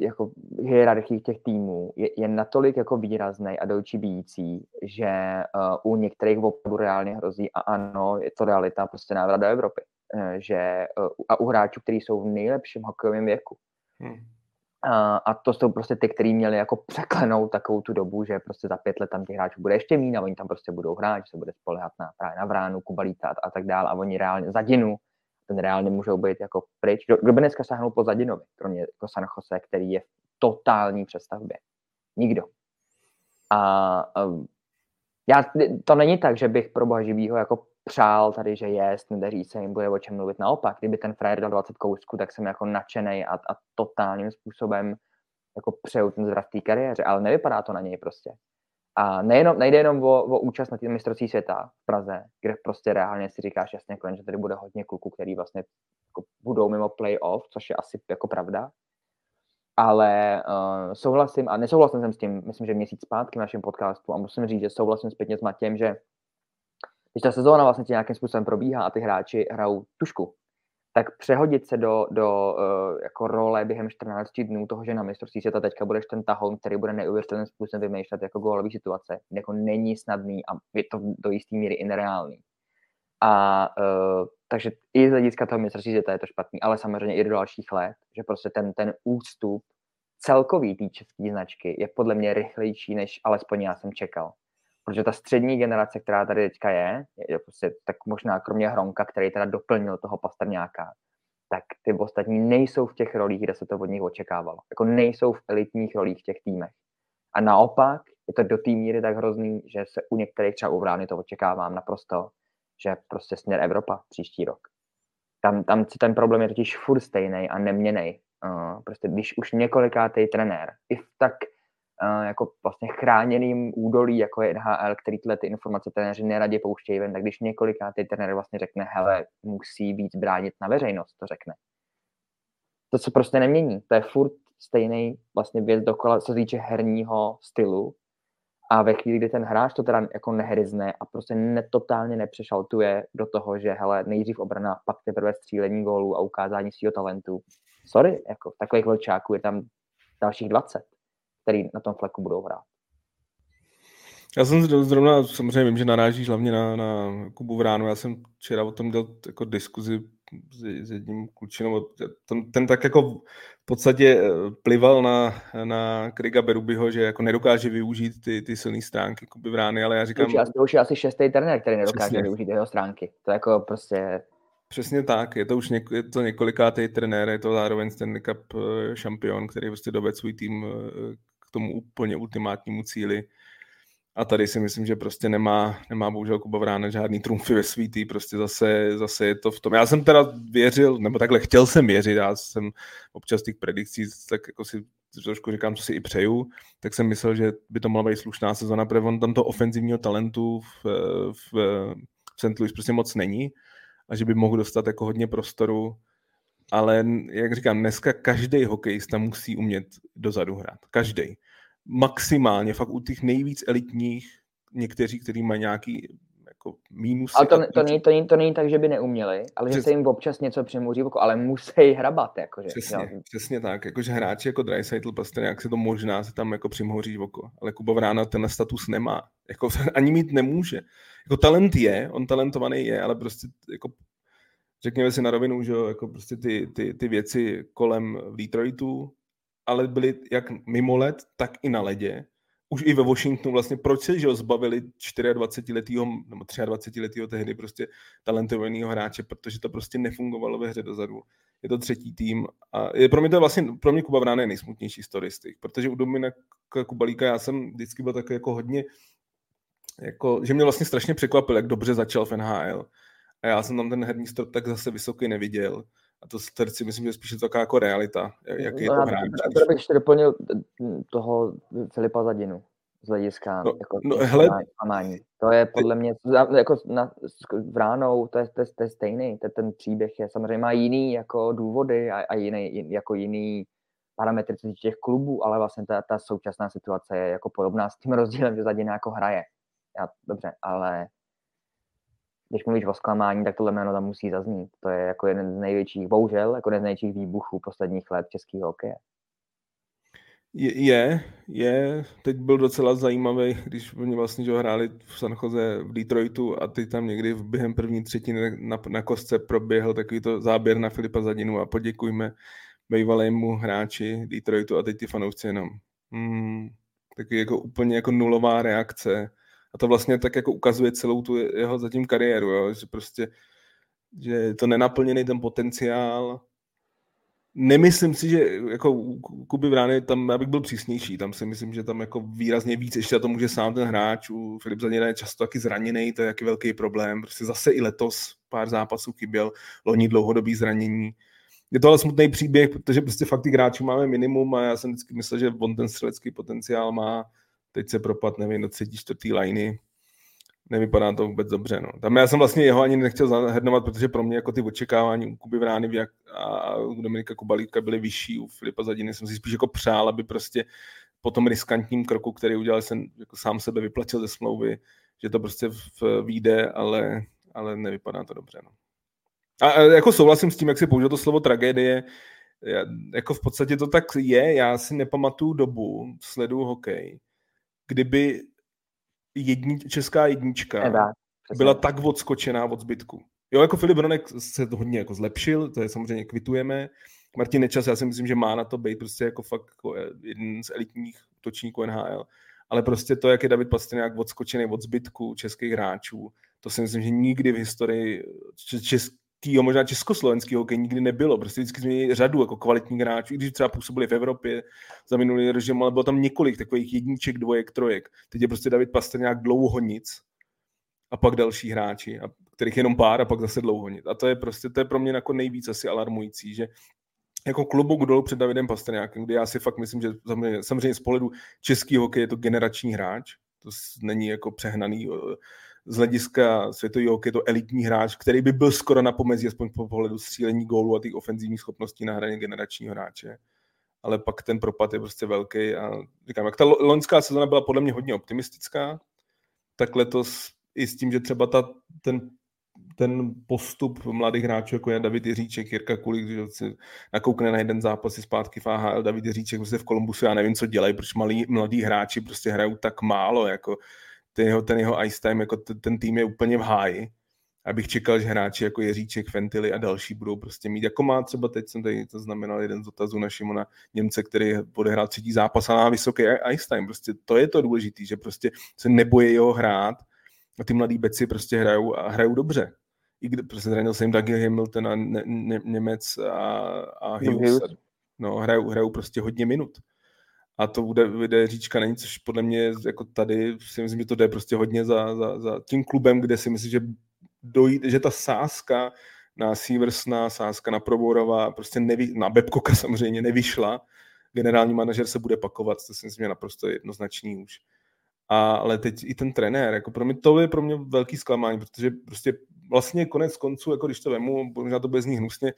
jako hierarchích těch týmů je, je natolik jako výrazný a do očí bijící, že uh, u některých opravdu reálně hrozí a ano, je to realita, prostě návrat do Evropy. Uh, že, uh, a u hráčů, kteří jsou v nejlepším hokejovém věku. Hmm. A to jsou prostě ty, kteří měli jako překlenou takovou tu dobu, že prostě za pět let tam těch hráčů bude ještě míň a oni tam prostě budou hrát, že se bude spolehat na právě na Vránu, Kubalíka a tak dále a oni reálně Zadinu, ten reálně můžou být jako pryč. Kdo, kdo by dneska sáhnul po Zadinovi, kromě jako San Jose, který je v totální přestavbě? Nikdo. A, a já, to není tak, že bych pro boha živýho jako přál tady, že jest, nedaří se jim, bude o čem mluvit. Naopak, kdyby ten frajer dal dvacet kousků, tak jsem jako nadšenej a, a totálním způsobem jako přeju ten zvrat v té kariéře, ale nevypadá to na něj prostě. A nejenom, nejde jenom o, o účast na té mistrovství světa v Praze, kde prostě reálně si říkáš jasně, že tady bude hodně kluků, který vlastně jako budou mimo playoff, což je asi jako pravda. Ale uh, souhlasím, a nesouhlasím jsem s tím, myslím, že měsíc zpátky v našem podcastu a musím říct, že souhlasím zpětně s Matějem, že když ta sezóna vlastně tě nějakým způsobem probíhá a ty hráči hrajou tušku, tak přehodit se do, do uh, jako role během čtrnácti dnů toho, že na mistrovství světa teďka budeš ten tahoun, který bude neuvěřitelným způsobem vymýšlet jako gólový situace, jako není snadný a je to do jistý míry i nereálný. A uh, takže i z hlediska toho mistrovství světa je to špatný, ale samozřejmě i do dalších let, že prostě ten, ten ústup celkový té české značky je podle mě rychlejší, než alespoň já jsem čekal. Protože ta střední generace, která tady teďka je, je prostě, tak možná kromě Hronka, který teda doplnil toho Pastrňáka, tak ty ostatní nejsou v těch rolích, kde se to od nich očekávalo. Jako nejsou v elitních rolích v těch týmech. A naopak je to do té míry tak hrozný, že se u některých třeba u Vrány to očekávám naprosto, že prostě směr Evropa příští rok. Tam, tam ten problém je totiž furt stejnej a neměnej. Uh, prostě když už několikátej trenér, i tak jako vlastně chráněným údolí, jako je N H L, který tyhle ty informace trenéři neradi pouštějí ven, tak když několikátý trenér vlastně řekne, hele, musí víc bránit na veřejnost, to řekne. To se prostě nemění. To je furt stejný vlastně věc dokola, co se týče herního stylu a ve chvíli, kdy ten hráč to teda jako nehryzne a prostě netotálně nepřešaltuje do toho, že hele, nejdřív obrana, pak teprve střílení gólů a ukázání svého talentu. Sorry, jako takových vlčáků je tam dalších dvacet. Který na tom fleku budou hrát. Já jsem zrovna, samozřejmě vím, že narážíš hlavně na, na Kubu Vránu, já jsem včera o tom dělal jako diskuzi s, s jedním klučinou, ten, ten tak jako v podstatě plival na, na Kriga Berubyho, že jako nedokáže využít ty, ty silné stránky Kuby Vrány, ale já říkám... To už je asi šestý trenér, který nedokáže přesně. Využít jeho stránky, to jako prostě... Přesně tak, je to už něk- je to několikátej trenér, je to zároveň Stanley Cup šampion, který prostě dovedl svůj tým k tomu úplně ultimátnímu cíli. A tady si myslím, že prostě nemá, nemá bohužel Kuba Vrána žádný trumfy ve svítý, prostě zase, zase je to v tom. Já jsem teda věřil, nebo takhle chtěl jsem věřit, já jsem občas těch predikcí, tak jako si trošku říkám, co si i přeju, tak jsem myslel, že by to mohla být slušná sezona, protože on tam to ofenzivního talentu v, v, v Saint Louis prostě moc není. A že by mohl dostat jako hodně prostoru, ale jak říkám, dneska každý hokejista musí umět dozadu hrát, každý. Maximálně, fakt u těch nejvíc elitních, někteří, kteří mají nějaký jako mínusy. Ale to, to, není, to, není, to není tak, že by neuměli, ale přes... že se jim občas něco přemůří, ale musí hrabat. Jakože, přesně, jo. Přesně tak, jakože hráči jako Draisaitl, Pastrňák, jak se to možná se tam jako přimhouří v oko, ale Kuba Vrána ten status nemá, jako ani mít nemůže. Jako talent je, on talentovaný je, ale prostě jako řekněme si na rovinu, že jo, jako prostě ty, ty, ty věci kolem Detroitu ale byli jak mimo led, tak i na ledě. Už i ve Washingtonu vlastně, proč se že ho zbavili dvacetičtyřletého nebo dvacetiletého tehdy prostě talentovaného hráče, protože to prostě nefungovalo ve hře dozadu. Je to třetí tým a je, pro mě to je vlastně, pro mě Kuba Vrána je nejsmutnější historik, protože u Dominika Kubalíka já jsem vždycky byl takový jako hodně, jako, že mě vlastně strašně překvapil, jak dobře začal v N H L a já jsem tam ten herní strop tak zase vysoký neviděl. A to si myslím, že je spíš taková jako realita, jak no, je to hráč. A to bych ještě doplnil toho Filipa Zadinu z hlediska no, jako no, hele, zklamání. To je podle mě, jako na, Vránou, to je, to, je, to je stejný, to je, ten příběh je samozřejmě má jiný jako důvody a, a jiný, jako jiný parametry těch klubů, ale vlastně ta, ta současná situace je jako podobná s tím rozdílem, že Zadina jako hraje. Já, dobře, ale... Když mluvíš o zklamání, tak tohle jméno tam musí zaznít. To je jako jeden z největších, bohužel, jako jeden z největších výbuchů posledních let českého hokeje. Je, je. Teď byl docela zajímavý, když oni vlastně že hráli v San Jose, v Detroitu a teď tam někdy během první třetiny na, na kostce proběhl takovýto záběr na Filipa Zadinu a poděkujme bývalému hráči Detroitu a teď ty fanoušci jenom. Hmm, taky jako úplně jako nulová reakce. A to vlastně tak jako ukazuje celou tu jeho zatím kariéru, jo? Že prostě, že je to nenaplněný ten potenciál. Nemyslím si, že jako u Kuby Vrány tam, já bych byl přísnější, tam si myslím, že tam jako výrazně víc, ještě to může sám ten hráč, u Filip Zadina je často taky zraněný, to je jaký velký problém, prostě zase i letos pár zápasů chyběl, loni dlouhodobý zranění. Je to ale smutný příběh, protože prostě fakt ty hráčů máme minimum a já jsem vždycky myslel, že on ten střelecký potenciál má. Teď se propad, nevím, do třetí, čtvrtý lajny. Nevypadá to vůbec dobře. No. Tam já jsem vlastně jeho ani nechtěl zahrnovat, protože pro mě jako ty očekávání u Kuby Vrány a u Dominika Kubalíka byly vyšší. U Filipa Zadiny jsem si spíš jako přál, aby prostě po tom riskantním kroku, který udělal, jsem jako sám sebe vyplatil ze smlouvy, že to prostě vyjde, ale, ale nevypadá to dobře. No. A, a jako souhlasím s tím, jak si použil to slovo tragédie. Já, jako v podstatě to tak je. Já si nepamatuju dobu, sleduju hokej, kdyby jedni, česká jednička Eba, byla tak odskočená od zbytku. Jo, jako Filip Hronek se to hodně jako zlepšil, to je samozřejmě kvitujeme. Martin Nečas, já si myslím, že má na to být prostě jako fakt jako jeden z elitních útočníků N H L, ale prostě to, jak je David Pastrňák odskočený od zbytku českých hráčů, to si myslím, že nikdy v historii českého, možná československého hokeje nikdy nebylo. Prostě vždycky změnili řadu jako kvalitních hráčů, i když třeba působili v Evropě za minulý režim, ale bylo tam několik takových jedniček, dvojek, trojek. Teď je prostě David Pastrňák dlouho nic a pak další hráči, a kterých jenom pár a pak zase dlouho nic. A to je prostě, to je pro mě jako nejvíc asi alarmující, že jako klobouk dolů před Davidem Pastrňákem, kde já si fakt myslím, že samozřejmě, samozřejmě z pohledu českého hokeje je to generační hráč, to není jako přehnaný. Z hlediska světového hokeje je to elitní hráč, který by byl skoro na pomezí, aspoň po pohledu střílení gólu a těch ofenzivních schopností na hraně generačního hráče. Ale pak ten propad je prostě velký a říkám, jak ta loňská sezona byla podle mě hodně optimistická, tak letos i s tím, že třeba ta, ten, ten postup mladých hráčů, jako je David Jiříček, Jirka Kulik, když se nakoukne na jeden zápas i zpátky v A H L, David Jiříček prostě v Kolumbusu, já nevím, co dělají, proč malí, mladí hráči prostě hrajou tak málo, jako ten jeho, ten jeho ice time, jako ten, ten tým je úplně v háji. Abych čekal, že hráči jako Jiříček, Fentily a další budou prostě mít, jako má třeba teď, jsem tady to znamenal jeden z dotazů na Šimona Němce, který odehrál třetí zápas a má vysoký ice time. Prostě to je to důležité, že prostě se nebojí jeho hrát a ty mladí beci prostě hrajou a hrajou dobře. I když prostě zranil se jim Dougie Hamilton a ne, ne, Němec a, a Hughes. No, hrajou, hrajou prostě hodně minut. A to bude, bude říčka není, což podle mě jako tady si myslím, že to jde prostě hodně za, za, za tím klubem, kde si myslím, že dojít, že ta sázka na Sieversna, sázka na Proborova, prostě nevy, na Bebkoka samozřejmě nevyšla. Generální manažer se bude pakovat, to si myslím, že naprosto jednoznačný už. A, ale teď i ten trenér, jako pro mě, to je pro mě velký zklamání, protože prostě vlastně konec konců, jako když to vemu, možná to bude z nich hnusně,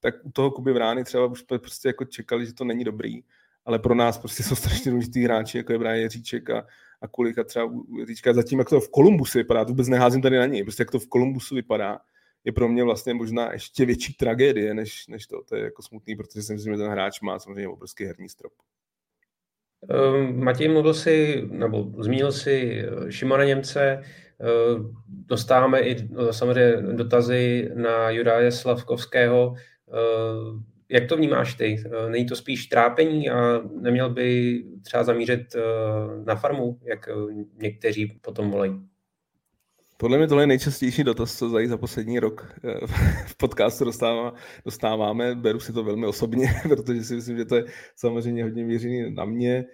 tak u toho Kuby Vrány třeba už prostě jako čekali, že to není dobrý. Ale pro nás prostě jsou strašně důležitý hráči, jako je Brian Jiříček a, a Kulik a třeba Jiříčka. Zatím, jak to v Kolumbusu vypadá, to vůbec neházím tady na něj, prostě jak to v Kolumbusu vypadá, je pro mě vlastně možná ještě větší tragédie, než, než to. To je jako smutný, protože si myslím, že ten hráč má samozřejmě obrovský herní strop. Matěj, mluvil si, nebo zmínil si Šimona Němce, dostáváme i samozřejmě dotazy na Juraje Slavkovského, Jak to vnímáš ty? Není to spíš trápení a neměl by třeba zamířit na farmu, jak někteří potom volají? Podle mě tohle je nejčastější dotaz, co za poslední rok v podcastu dostává, dostáváme. Beru si to velmi osobně, protože si myslím, že to je samozřejmě hodně věřený na mě.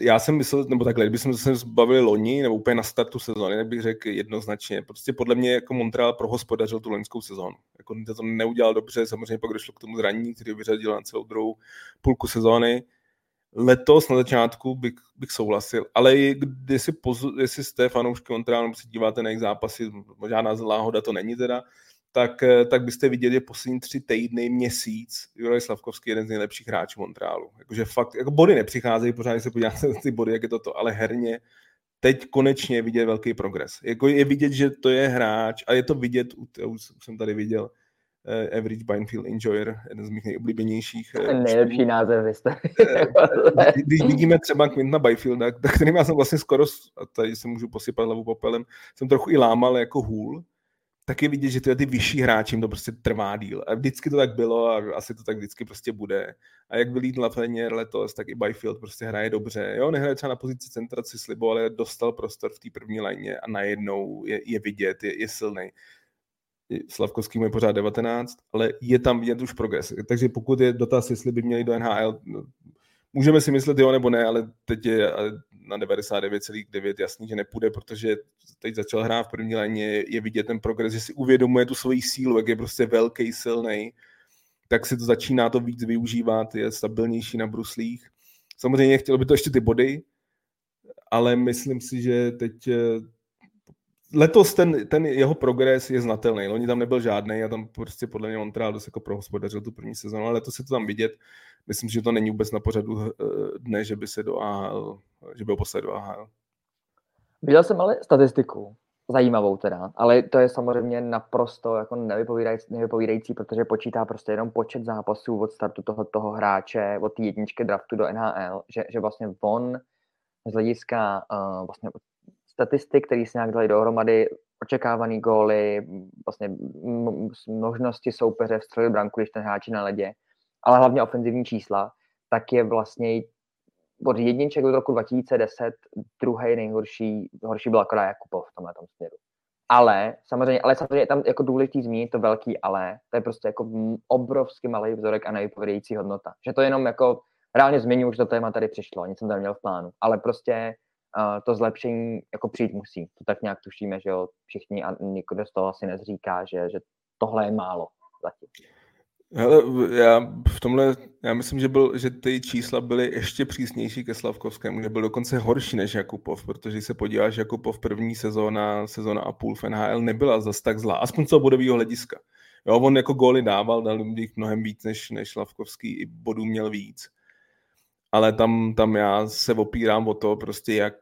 Já jsem myslel, nebo takhle, kdyby jsme se zbavili loni, nebo úplně na startu sezóny, tak bych řekl jednoznačně. Prostě podle mě jako Montreal prohospodařil tu loňskou sezónu. Jako to neudělal dobře, samozřejmě pak došlo k tomu zranění, který vyřadil na celou druhou půlku sezóny. Letos na začátku bych, bych souhlasil, ale jestli, pozu, jestli jste fanoušky Montrealu, nebo se díváte na jejich zápasy, žádná zlá hoda to není teda, tak, tak byste viděli, že poslední tři týdny, měsíc, Juraj Slavkovský je jeden z nejlepších hráčů Montrealu. Jakože fakt, jako body nepřicházejí, pořád se podíváte na ty body, jak je to to, ale herně teď konečně je vidět velký progres. Jako je vidět, že to je hráč, a je to vidět, už jsem tady viděl, Uh, Average Binefield Enjoyer, jeden z mých nejoblíbenějších. Uh, nejlepší název jste. Když vidíme třeba Quintona Byfielda, kterým já jsem vlastně skoro, a tady se můžu posypat hlavu popelem, jsem trochu i lámal jako hůl, tak je vidět, že ty vyšší hráči jim to prostě trvá díl. A vždycky to tak bylo a asi to tak vždycky prostě bude. A jak vylít Lafrenière letos, tak i Byfield prostě hraje dobře. Jo, nehraje třeba na pozici centra, co sliboval, ale dostal prostor v té první lajně a najednou je, je vidět, je, je silný. Slavkovský mu je pořád devatenáct, ale je tam vidět už progres. Takže pokud je dotaz, jestli by měli do N H L, můžeme si myslet jo nebo ne, ale teď je na devadesát devět celá devět jasný, že nepůjde, protože teď začal hrát v první léně, je vidět ten progres, že si uvědomuje tu svoji sílu, jak je prostě velký, silnej, tak si to začíná to víc využívat, je stabilnější na bruslích. Samozřejmě chtělo by to ještě ty body, ale myslím si, že teď... Letos ten, ten jeho progres je znatelný. Loni tam nebyl žádný a tam prostě podle mě Montreal dost jako prohospodařil tu první sezonu, ale letos se to tam vidět. Myslím, že to není vůbec na pořadu dne, že by se do A H L, že by ho poslali do A H L. Viděl jsem ale statistiku, zajímavou teda, ale to je samozřejmě naprosto jako nevypovídající, nevypovídající, protože počítá prostě jenom počet zápasů od startu toho, toho hráče, od té jedničky draftu do N H L, že, že vlastně on z hlediska uh, vlastně statistik, který se nějak dali dohromady, očekávaný góly, vlastně možnosti soupeře vstřelit branku, když ten hráč je na ledě, ale hlavně ofenzivní čísla, tak je vlastně od jedniček od roku dva tisíce deset druhý nejhorší, horší byl akorát Jakubov v tomhle tom směru. Ale samozřejmě, ale samozřejmě je tam jako důležitý zmínit to velký ale, to je prostě jako obrovský malý vzorek a nevypovědějící hodnota. Že to jenom jako, reálně zmiňuji, že to téma tady přišlo, nic jsem tam měl v plánu, ale prostě Uh, to zlepšení jako přijít musí. To tak nějak tušíme, že jo, všichni a nikdo z toho asi nezříká, že, že tohle je málo zatím. Hele, já v tomhle, já myslím, že, byl, že ty čísla byly ještě přísnější ke Slavkovskému, že byl dokonce horší než Jakubov, protože když se podíváš, Jakubov první sezóna, sezóna a půl v N H L nebyla zase tak zlá, aspoň z toho bodového hlediska. Jo, on jako góly dával, dal jich mnohem víc než, než Slavkovský, i bodů měl víc. Ale tam, tam já se opírám o to, prostě jak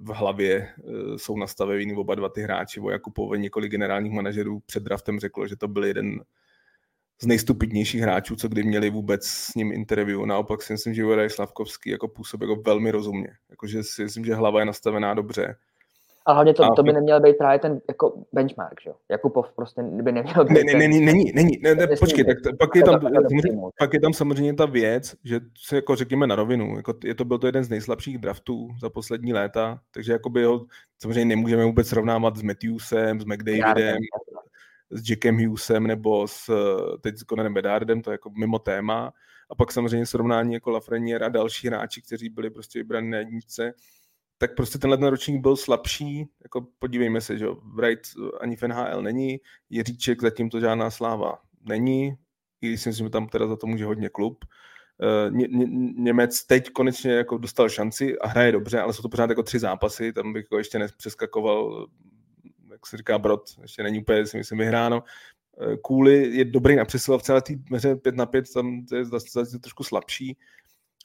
v hlavě jsou nastavení oba dva ty hráči. O Jakubovi několik generálních manažerů před draftem řeklo, že to byl jeden z nejstupidnějších hráčů, co kdy měli vůbec s ním interview. Naopak si myslím, že Juraj Slavkovský jako působí jako velmi rozumně. Jakože si myslím, že hlava je nastavená dobře. A hlavně to, a to by neměl být právě ten jako benchmark, že jo? Jakubov prostě by neměl být... Ne, ne, ne, ne, ne, ne, ne počkej, tak to, pak, je tam, pak je tam samozřejmě ta věc, že se jako řekněme na rovinu, jako je to, byl to jeden z nejslabších draftů za poslední léta, takže jakoby ho samozřejmě nemůžeme vůbec srovnávat s Matthewsem, s McDavidem, s Jackem Hughesem nebo s teď s Connorem Bedardem, to je jako mimo téma. A pak samozřejmě srovnání jako Lafrenière a další hráči, kteří byli prostě vybraní na jedničce, tak prostě tenhle ten ročník byl slabší, jako podívejme se, že Wright ani v N H L není, Jiříček zatím to žádná sláva není, i když si myslím, že tam teda za to může hodně klub. Ně, ně, Němec teď konečně jako dostal šanci a hraje dobře, ale jsou to pořád jako tři zápasy, tam bych jako ještě nepřeskakoval, jak se říká Brod, ještě není úplně, si myslím, vyhráno. Kůli je dobrý na přesilovce, ale tý meře pět na pět, tam to je zase trošku slabší.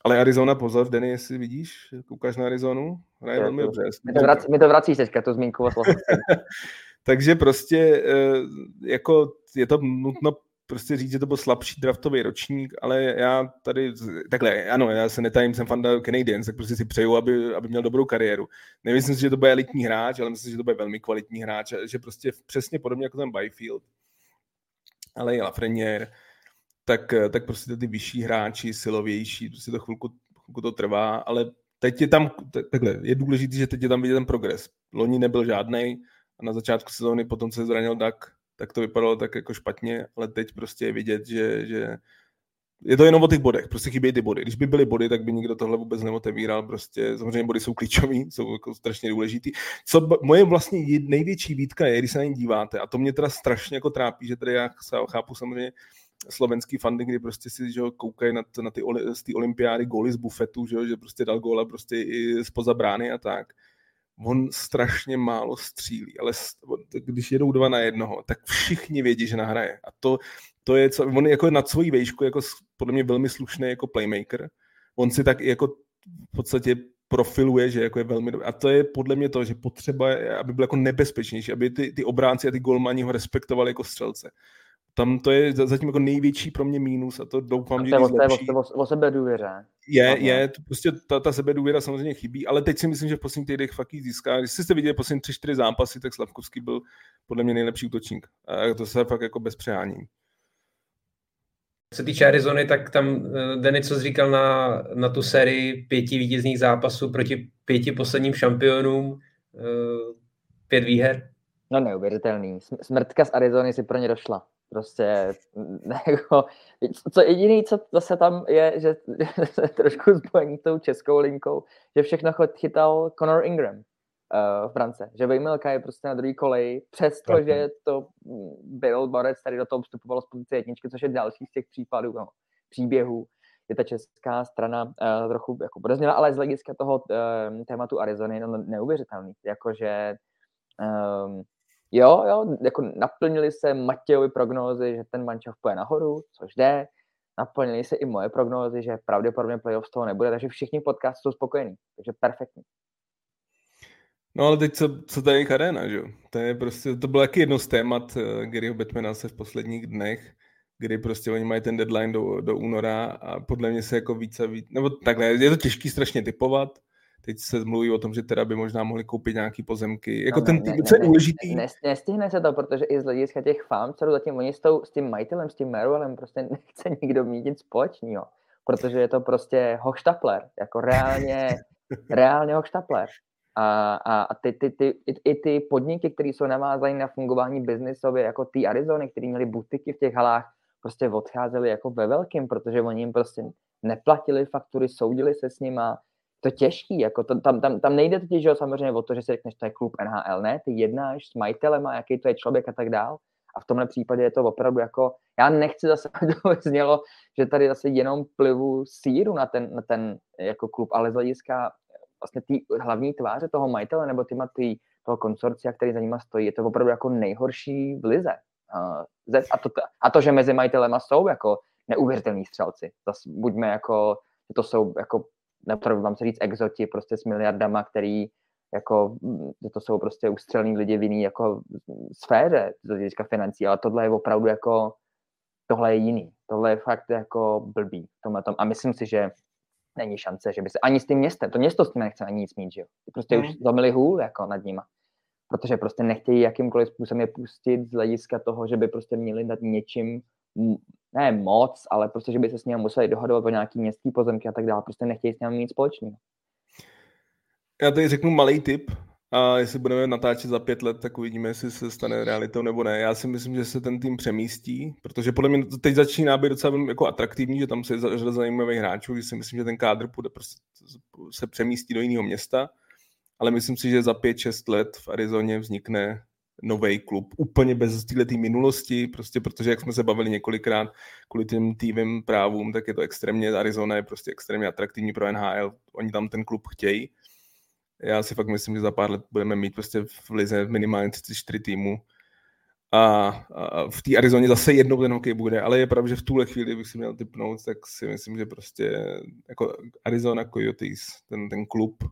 Ale Arizona, pozor, Denny, jestli vidíš, koukáš na Arizonu, hraje velmi dobře. My to, vrací, my to vracíš teďka, tu zmínku o Slavkovském. Takže prostě jako je to nutno prostě říct, že to byl slabší draftový ročník, ale já tady, takhle, ano, já se netajím, jsem fanda Canadiens, tak prostě si přeju, aby, aby měl dobrou kariéru. Nemyslím si, že to bude elitní hráč, ale myslím si, že to bude velmi kvalitní hráč, že prostě přesně podobně jako ten Byfield, ale i Lafrenière, tak, tak prostě ty vyšší hráči, silovější, prostě to chvilku, chvilku to trvá, ale teď je tam, takhle, je důležité, že teď je tam vidět ten progres. Loni nebyl žádnej a na začátku sezóny potom se zranil Dak, tak to vypadalo tak jako špatně, ale teď prostě je vidět, že, že je to jenom o těch bodech, prostě chybějí ty body. Když by byly body, tak by nikdo tohle vůbec neotevíral, prostě samozřejmě body jsou klíčový, jsou jako strašně důležitý. Co moje vlastně největší výtka je, když se na ně díváte, a to mě teda strašně jako trápí, že tady já chápu samozřejmě slovenský fandy, kdy prostě si, že jo, koukají na, na ty oli, z té olympiády góly z bufetu, že jo, že prostě dal góla prostě i spoza brány a tak. On strašně málo střílí, ale když jedou dva na jednoho, tak všichni vědí, že nahraje. A to, to je, co, on je jako nad svojí vejšku, jako podle mě velmi slušný jako playmaker. On si tak jako v podstatě profiluje, že jako je velmi dobrý. A to je podle mě to, že potřeba, aby byl jako nebezpečnější, aby ty, ty obránci a ty golmani ho respektovali jako střelce. Tam to je zatím jako největší pro mě mínus a to doufám, že to je zlepší. O, o, o sebedůvěře. Je, Aha. je, to prostě ta, ta sebedůvěra samozřejmě chybí, ale teď si myslím, že v posledních týdnech fakt ji získá. Když jste viděli poslední tři, čtyři zápasy, tak Slavkovský byl podle mě nejlepší útočník. A to se fakt jako bez přehání. Co se týče Arizony, tak tam Denis, co říkal na, na tu sérii pěti vítězných zápasů proti pěti posledním šampionům, pět výher. No neuvěřitelný. Smrtka z Arizony si pro ně došla. Prostě, jako, co jediný, co zase tam je, že trošku zbojím tou českou linkou, že všechno chytal Connor Ingram uh, v brance. Že Vejmelka je prostě na druhý koleji, přestože to byl borec, tady do toho vstupoval z pozice jedničky, což je další z těch případů, no, příběhů, je ta česká strana uh, trochu jako podezněla, ale z hlediska toho uh, tématu Arizony, no neuvěřitelný, jakože... Um, Jo, jo, jako naplnili se Matějovi prognózy, že ten mančov půjde nahoru, což jde. Naplnili se i moje prognózy, že pravděpodobně playoff z toho nebude, takže všichni podcasty jsou spokojení, takže perfektní. No ale teď co, co tady je Karena, že jo? To je prostě, to bylo taky jedno z témat Garyho Batmana se v posledních dnech, kdy prostě oni mají ten deadline do, do února a podle mě se jako víc a víc, nebo takhle, je to těžký strašně typovat. Teď se mluví o tom, že teda by možná mohli koupit nějaký pozemky. Jako no, ten typ, co je důležitý. Ne, nestihne se to, protože i z hlediska těch farmcerů zatím oni s, tou, s tím majitelem, s tím Merwellem prostě nechce nikdo mít nic společného. Protože je to prostě hochštapler. Jako reálně, reálně hochštapler. A, a, a ty, ty, ty, i, i ty podniky, které jsou navázané na fungování biznisově, jako ty Arizony, které měly butiky v těch halách, prostě odcházely jako ve velkým, protože oni jim prostě neplatili faktury, soudili se s nima. To je těžký, jako to, tam, tam, tam nejde totiž samozřejmě o to, že si řekneš, to je klub N H L, ne, ty jednáš s majitelem a jaký to je člověk a tak dál. A v tomhle případě je to opravdu jako, já nechci zase, to znělo, že tady zase jenom plivu síru na ten, na ten jako klub, ale z hlediska vlastně tý hlavní tváře toho majitele nebo týma tý, toho konsorcia, který za nima stojí, je to opravdu jako nejhorší v lize. A to, a to že mezi majitelema jsou jako neuvěřitelní střelci, zase buďme jako, to jsou jako napravo vám se říct exoti, prostě s miliardama, který jako, to jsou prostě ústřelní lidi v jiný jako sféře z hlediska financí, ale tohle je opravdu jako, tohle je jiný, tohle je fakt jako blbý v tomhle tom a myslím si, že není šance, že by se ani s tím městem, to město s tím nechce ani nic mít, že jo, prostě hmm. už zamili hůl jako nad nima, protože prostě nechtějí jakýmkoliv způsobem je pustit z hlediska toho, že by prostě měli dát něčím, ne moc, ale prostě, že by se s ním museli dohodovat o nějaký městský pozemky a tak dále. Prostě nechtějí s ním nic společného. Já tady řeknu malý tip a jestli budeme natáčet za pět let, tak uvidíme, jestli se stane realitou nebo ne. Já si myslím, že se ten tým přemístí, protože podle mě to teď začíná být docela jako atraktivní, že tam se je řada zajímavých hráčů, že si myslím, že ten kádr půjde prostě se přemístí do jiného města, ale myslím si, že za pět, šest let v Arizoně vznikne novej klub, úplně bez této minulosti, prostě protože, jak jsme se bavili několikrát kvůli těm týmovým právům, tak je to extrémně, Arizona je prostě extrémně atraktivní pro N H L, oni tam ten klub chtějí. Já si fakt myslím, že za pár let budeme mít prostě v lize minimálně třicet čtyři týmů a, a v té Arizoně zase jednou ten hokej bude, ale je pravda, že v tuhle chvíli bych si měl tipnout, tak si myslím, že prostě jako Arizona Coyotes, ten, ten klub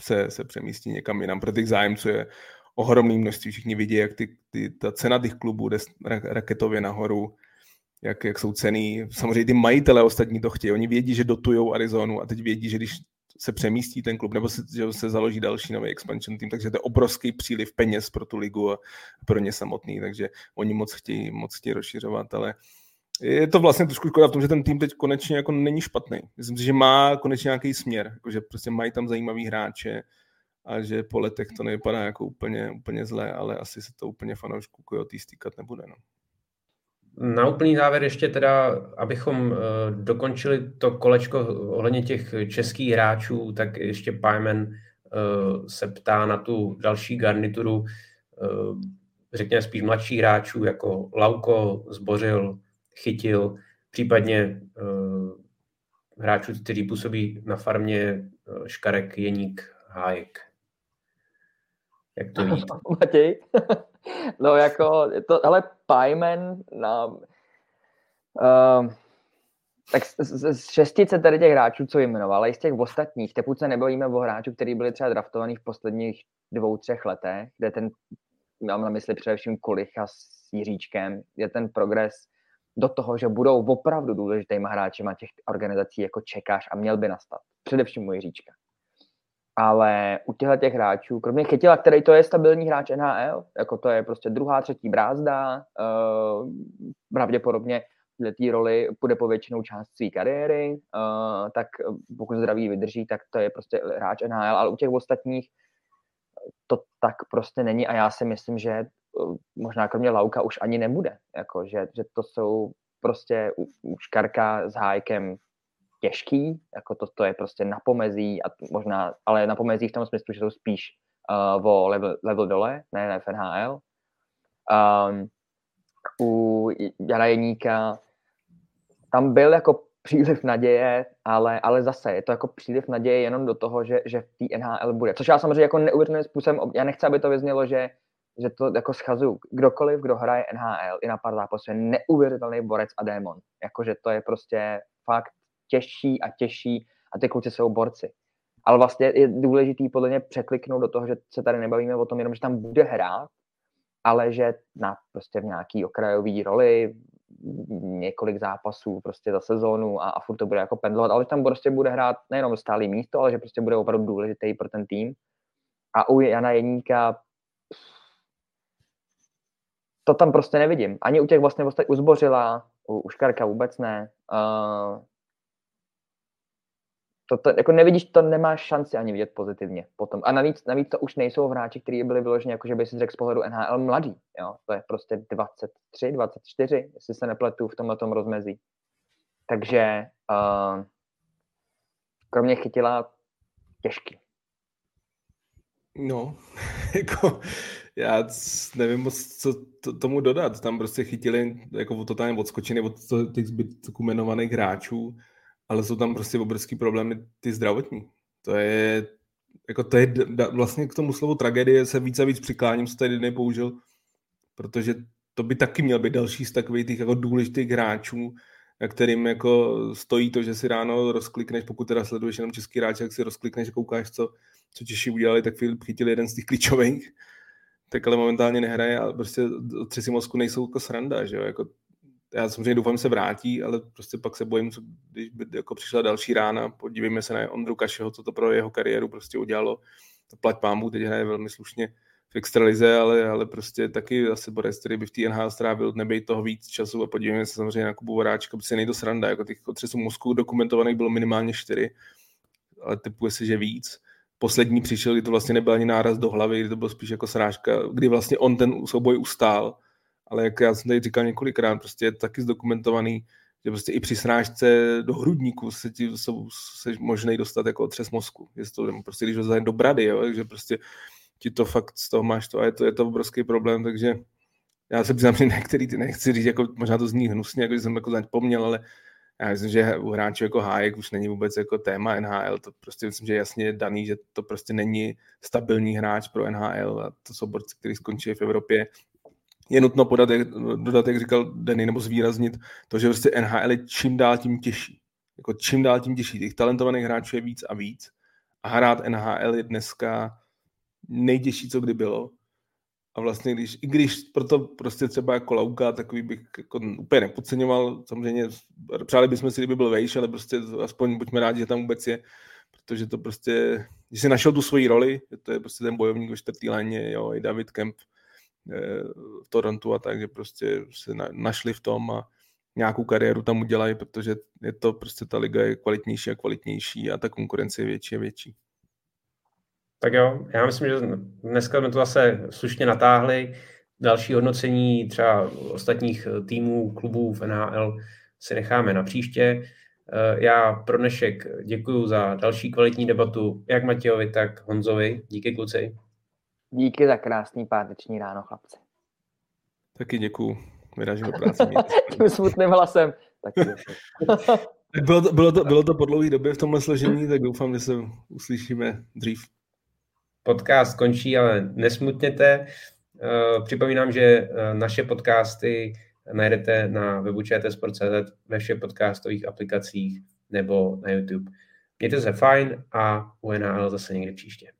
se, se přemístí někam jinam, pro těch zájemců je ohromný množství, všichni vidí, jak ty, ty, ta cena těch klubů jde raketově nahoru, jak, jak jsou ceny. Samozřejmě ty majitelé ostatní to chtějí, oni vědí, že dotujou Arizonu a teď vědí, že když se přemístí ten klub, nebo se, že se založí další nový expansion tým, takže to je obrovský příliv peněz pro tu ligu a pro ně samotný, takže oni moc chtějí, moc chtějí rozšiřovat, ale je to vlastně trošku škoda v tom, že ten tým teď konečně jako není špatný. Myslím si, že má konečně nějaký směr, jako že prostě mají tam zajímavý hráče a že po letech to nevypadá jako úplně, úplně zlé, ale asi se to úplně fanoušku Coyotes stýkat nebude. No. Na úplný závěr ještě teda, abychom uh, dokončili to kolečko ohledně těch českých hráčů, tak ještě Pajmen uh, se ptá na tu další garnituru, uh, řekněme spíš mladších hráčů, jako Lauko, Zbořil, Chytil, případně uh, hráčů, kteří působí na farmě, uh, Škarek, Jeník, Hájek. Jak to vidíte? Matěj? No jako, to, hele, Pajmen na... Uh, tak z, z, z šestice tady těch hráčů, co jmenoval, ale i z těch ostatních, teprve se nebavíme o hráčů, kteří byli třeba draftovaní v posledních dvou, třech letech, kde ten, mám na mysli především Kulicha s Jiříčkem, je ten progres do toho, že budou opravdu důležitýma hráčima těch organizací, jako čekáš a měl by nastat. Především mu Jiříčka. Ale u těchto těch hráčů, kromě Chytila, který to je stabilní hráč N H L, jako to je prostě druhá, třetí brázda, uh, pravděpodobně v té roli půjde po většinou část své kariéry, uh, tak pokud zdraví vydrží, tak to je prostě hráč N H L, ale u těch ostatních to tak prostě není a já si myslím, že uh, možná kromě Lauka už ani nebude, jako, že, že to jsou prostě u, u Škarka s Hájkem těžký, jako to, to je prostě na pomezí, a možná, ale na pomezí v tom smyslu, že jsou spíš uh, o level, level dole, ne na F N H L. Um, u Jana Jeníka tam byl jako příliv naděje, ale, ale zase je to jako příliv naděje jenom do toho, že, že v té N H L bude. Což já samozřejmě jako neuvěřitelným způsobem, já nechci, aby to vyznělo, že, že to jako schazuju. Kdokoliv, kdo hraje N H L i na pár zápasů, je neuvěřitelný borec a démon. Jakože to je prostě fakt těžší a těžší a ty kluci jsou borci. Ale vlastně je důležitý podle mě překliknout do toho, že se tady nebavíme o tom jenom, že tam bude hrát, ale že na prostě v nějaký okrajový roli, několik zápasů prostě za sezónu a, a furt to bude jako pendlovat, ale že tam prostě bude hrát nejenom stálý místo, ale že prostě bude opravdu důležitý pro ten tým. A u Jana Jeníka to tam prostě nevidím. Ani u těch vlastně u Zbořila, u, u Škarka vůbec ne. Uh, To, to, jako nevidíš, to nemáš šanci ani vidět pozitivně potom. A navíc, navíc to už nejsou hráči, kteří byli vyloženi, jakože by si řekl z pohledu N H L mladý. Jo? To je prostě dvacet tři, dvacet čtyři, jestli se nepletu v tomhletom rozmezí. Takže uh, kromě Chytila těžký. No, jako já nevím moc, co to, tomu dodat. Tam prostě Chytili jako totálně odskočeny od těch zbytků jmenovaných hráčů. Ale jsou tam prostě obrovský problémy ty zdravotní. To je, jako to je vlastně k tomu slovu tragédie se víc a víc přikláním, co tady nepoužil, protože to by taky měl být další z takových těch jako důležitých hráčů, na kterým jako stojí to, že si ráno rozklikneš, pokud teda sleduješ jenom český hráč, jak si rozklikneš, koukáš, co, co Češi udělali, tak Filip Chytil jeden z těch klíčových, tak ale momentálně nehraje a prostě třesy mozku nejsou jako sranda, že jo, jako já samozřejmě doufám, že se vrátí, ale prostě pak se bojím, když by jako přišla další rána, podívejme se na Ondru Kašeho, co to pro jeho kariéru prostě udělalo. To plať pámbu, teď hraje velmi slušně v extralize, ale, ale prostě taky asi borec, který by v té N H L strávil, nebejt toho víc času a podívejme se samozřejmě na Kubu Voráčka, protože nejde sranda, jako těch otřesů mozku dokumentovaných bylo minimálně čtyři, ale typuje se, že víc. Poslední přišel, kdy to vlastně nebyl ani náraz do hlavy, kdy to bylo spíš jako srážka, kdy vlastně on ten souboj ustál. Ale jak já jsem tady říkal několikrát, prostě je taky zdokumentovaný, že prostě i při srážce do hrudníku se ti jsou, se možnej dostat jako otřes mozku. Je to prostě, když ho zase do brady, jo, takže prostě ti to fakt z toho máš to a je to, je to obrovský problém, takže já se přiznám, že některý ty nechci říct, jako možná to zní hnusně, jako že jsem jako zapomněl, ale já myslím, že u hráčů jako Hájek už není vůbec jako téma N H L, to prostě myslím, že je jasně daný, že to prostě není stabilní hráč pro N H L a to jsou borci, kteří skončí v Evropě. Je nutno podat, jak, dodat, jak říkal Denny, nebo zvýraznit to, že prostě N H L je čím dál tím těžší. Jako čím dál tím těžší. Těch talentovaných hráčů je víc a víc. A hrát N H L je dneska nejtěžší, co kdy bylo. A vlastně, když, i když proto prostě třeba jako Lauka, takový bych jako úplně nepodceňoval. Samozřejmě přáli bychom si, kdyby byl vejš, ale prostě aspoň buďme rádi, že tam vůbec je. Protože to prostě, když si našel tu svoji roli, to je prostě ten bojovník ve čtvrtý léně, jo, i David Kemp v Torontu a tak, že prostě se našli v tom a nějakou kariéru tam udělají, protože je to prostě ta liga je kvalitnější a kvalitnější a ta konkurence je větší a větší. Tak jo, já myslím, že dneska jsme to zase slušně natáhli. Další hodnocení třeba ostatních týmů, klubů v N H L si necháme na příště. Já pro dnešek děkuju za další kvalitní debatu, jak Matějovi, tak Honzovi. Díky, kluci. Díky za krásný páteční ráno, chlapci. Taky děkuju. Vyražím do práce. Tím smutným hlasem. Taky bylo, to, bylo, to, bylo to po dlouhé době v tomhle složení, tak doufám, že se uslyšíme dřív. Podcast končí, ale nesmutněte. Připomínám, že naše podcasty najdete na webu čtsport tečka cz, ve všech podcastových aplikacích nebo na YouTube. Mějte se fajn a u N H L zase někde příště.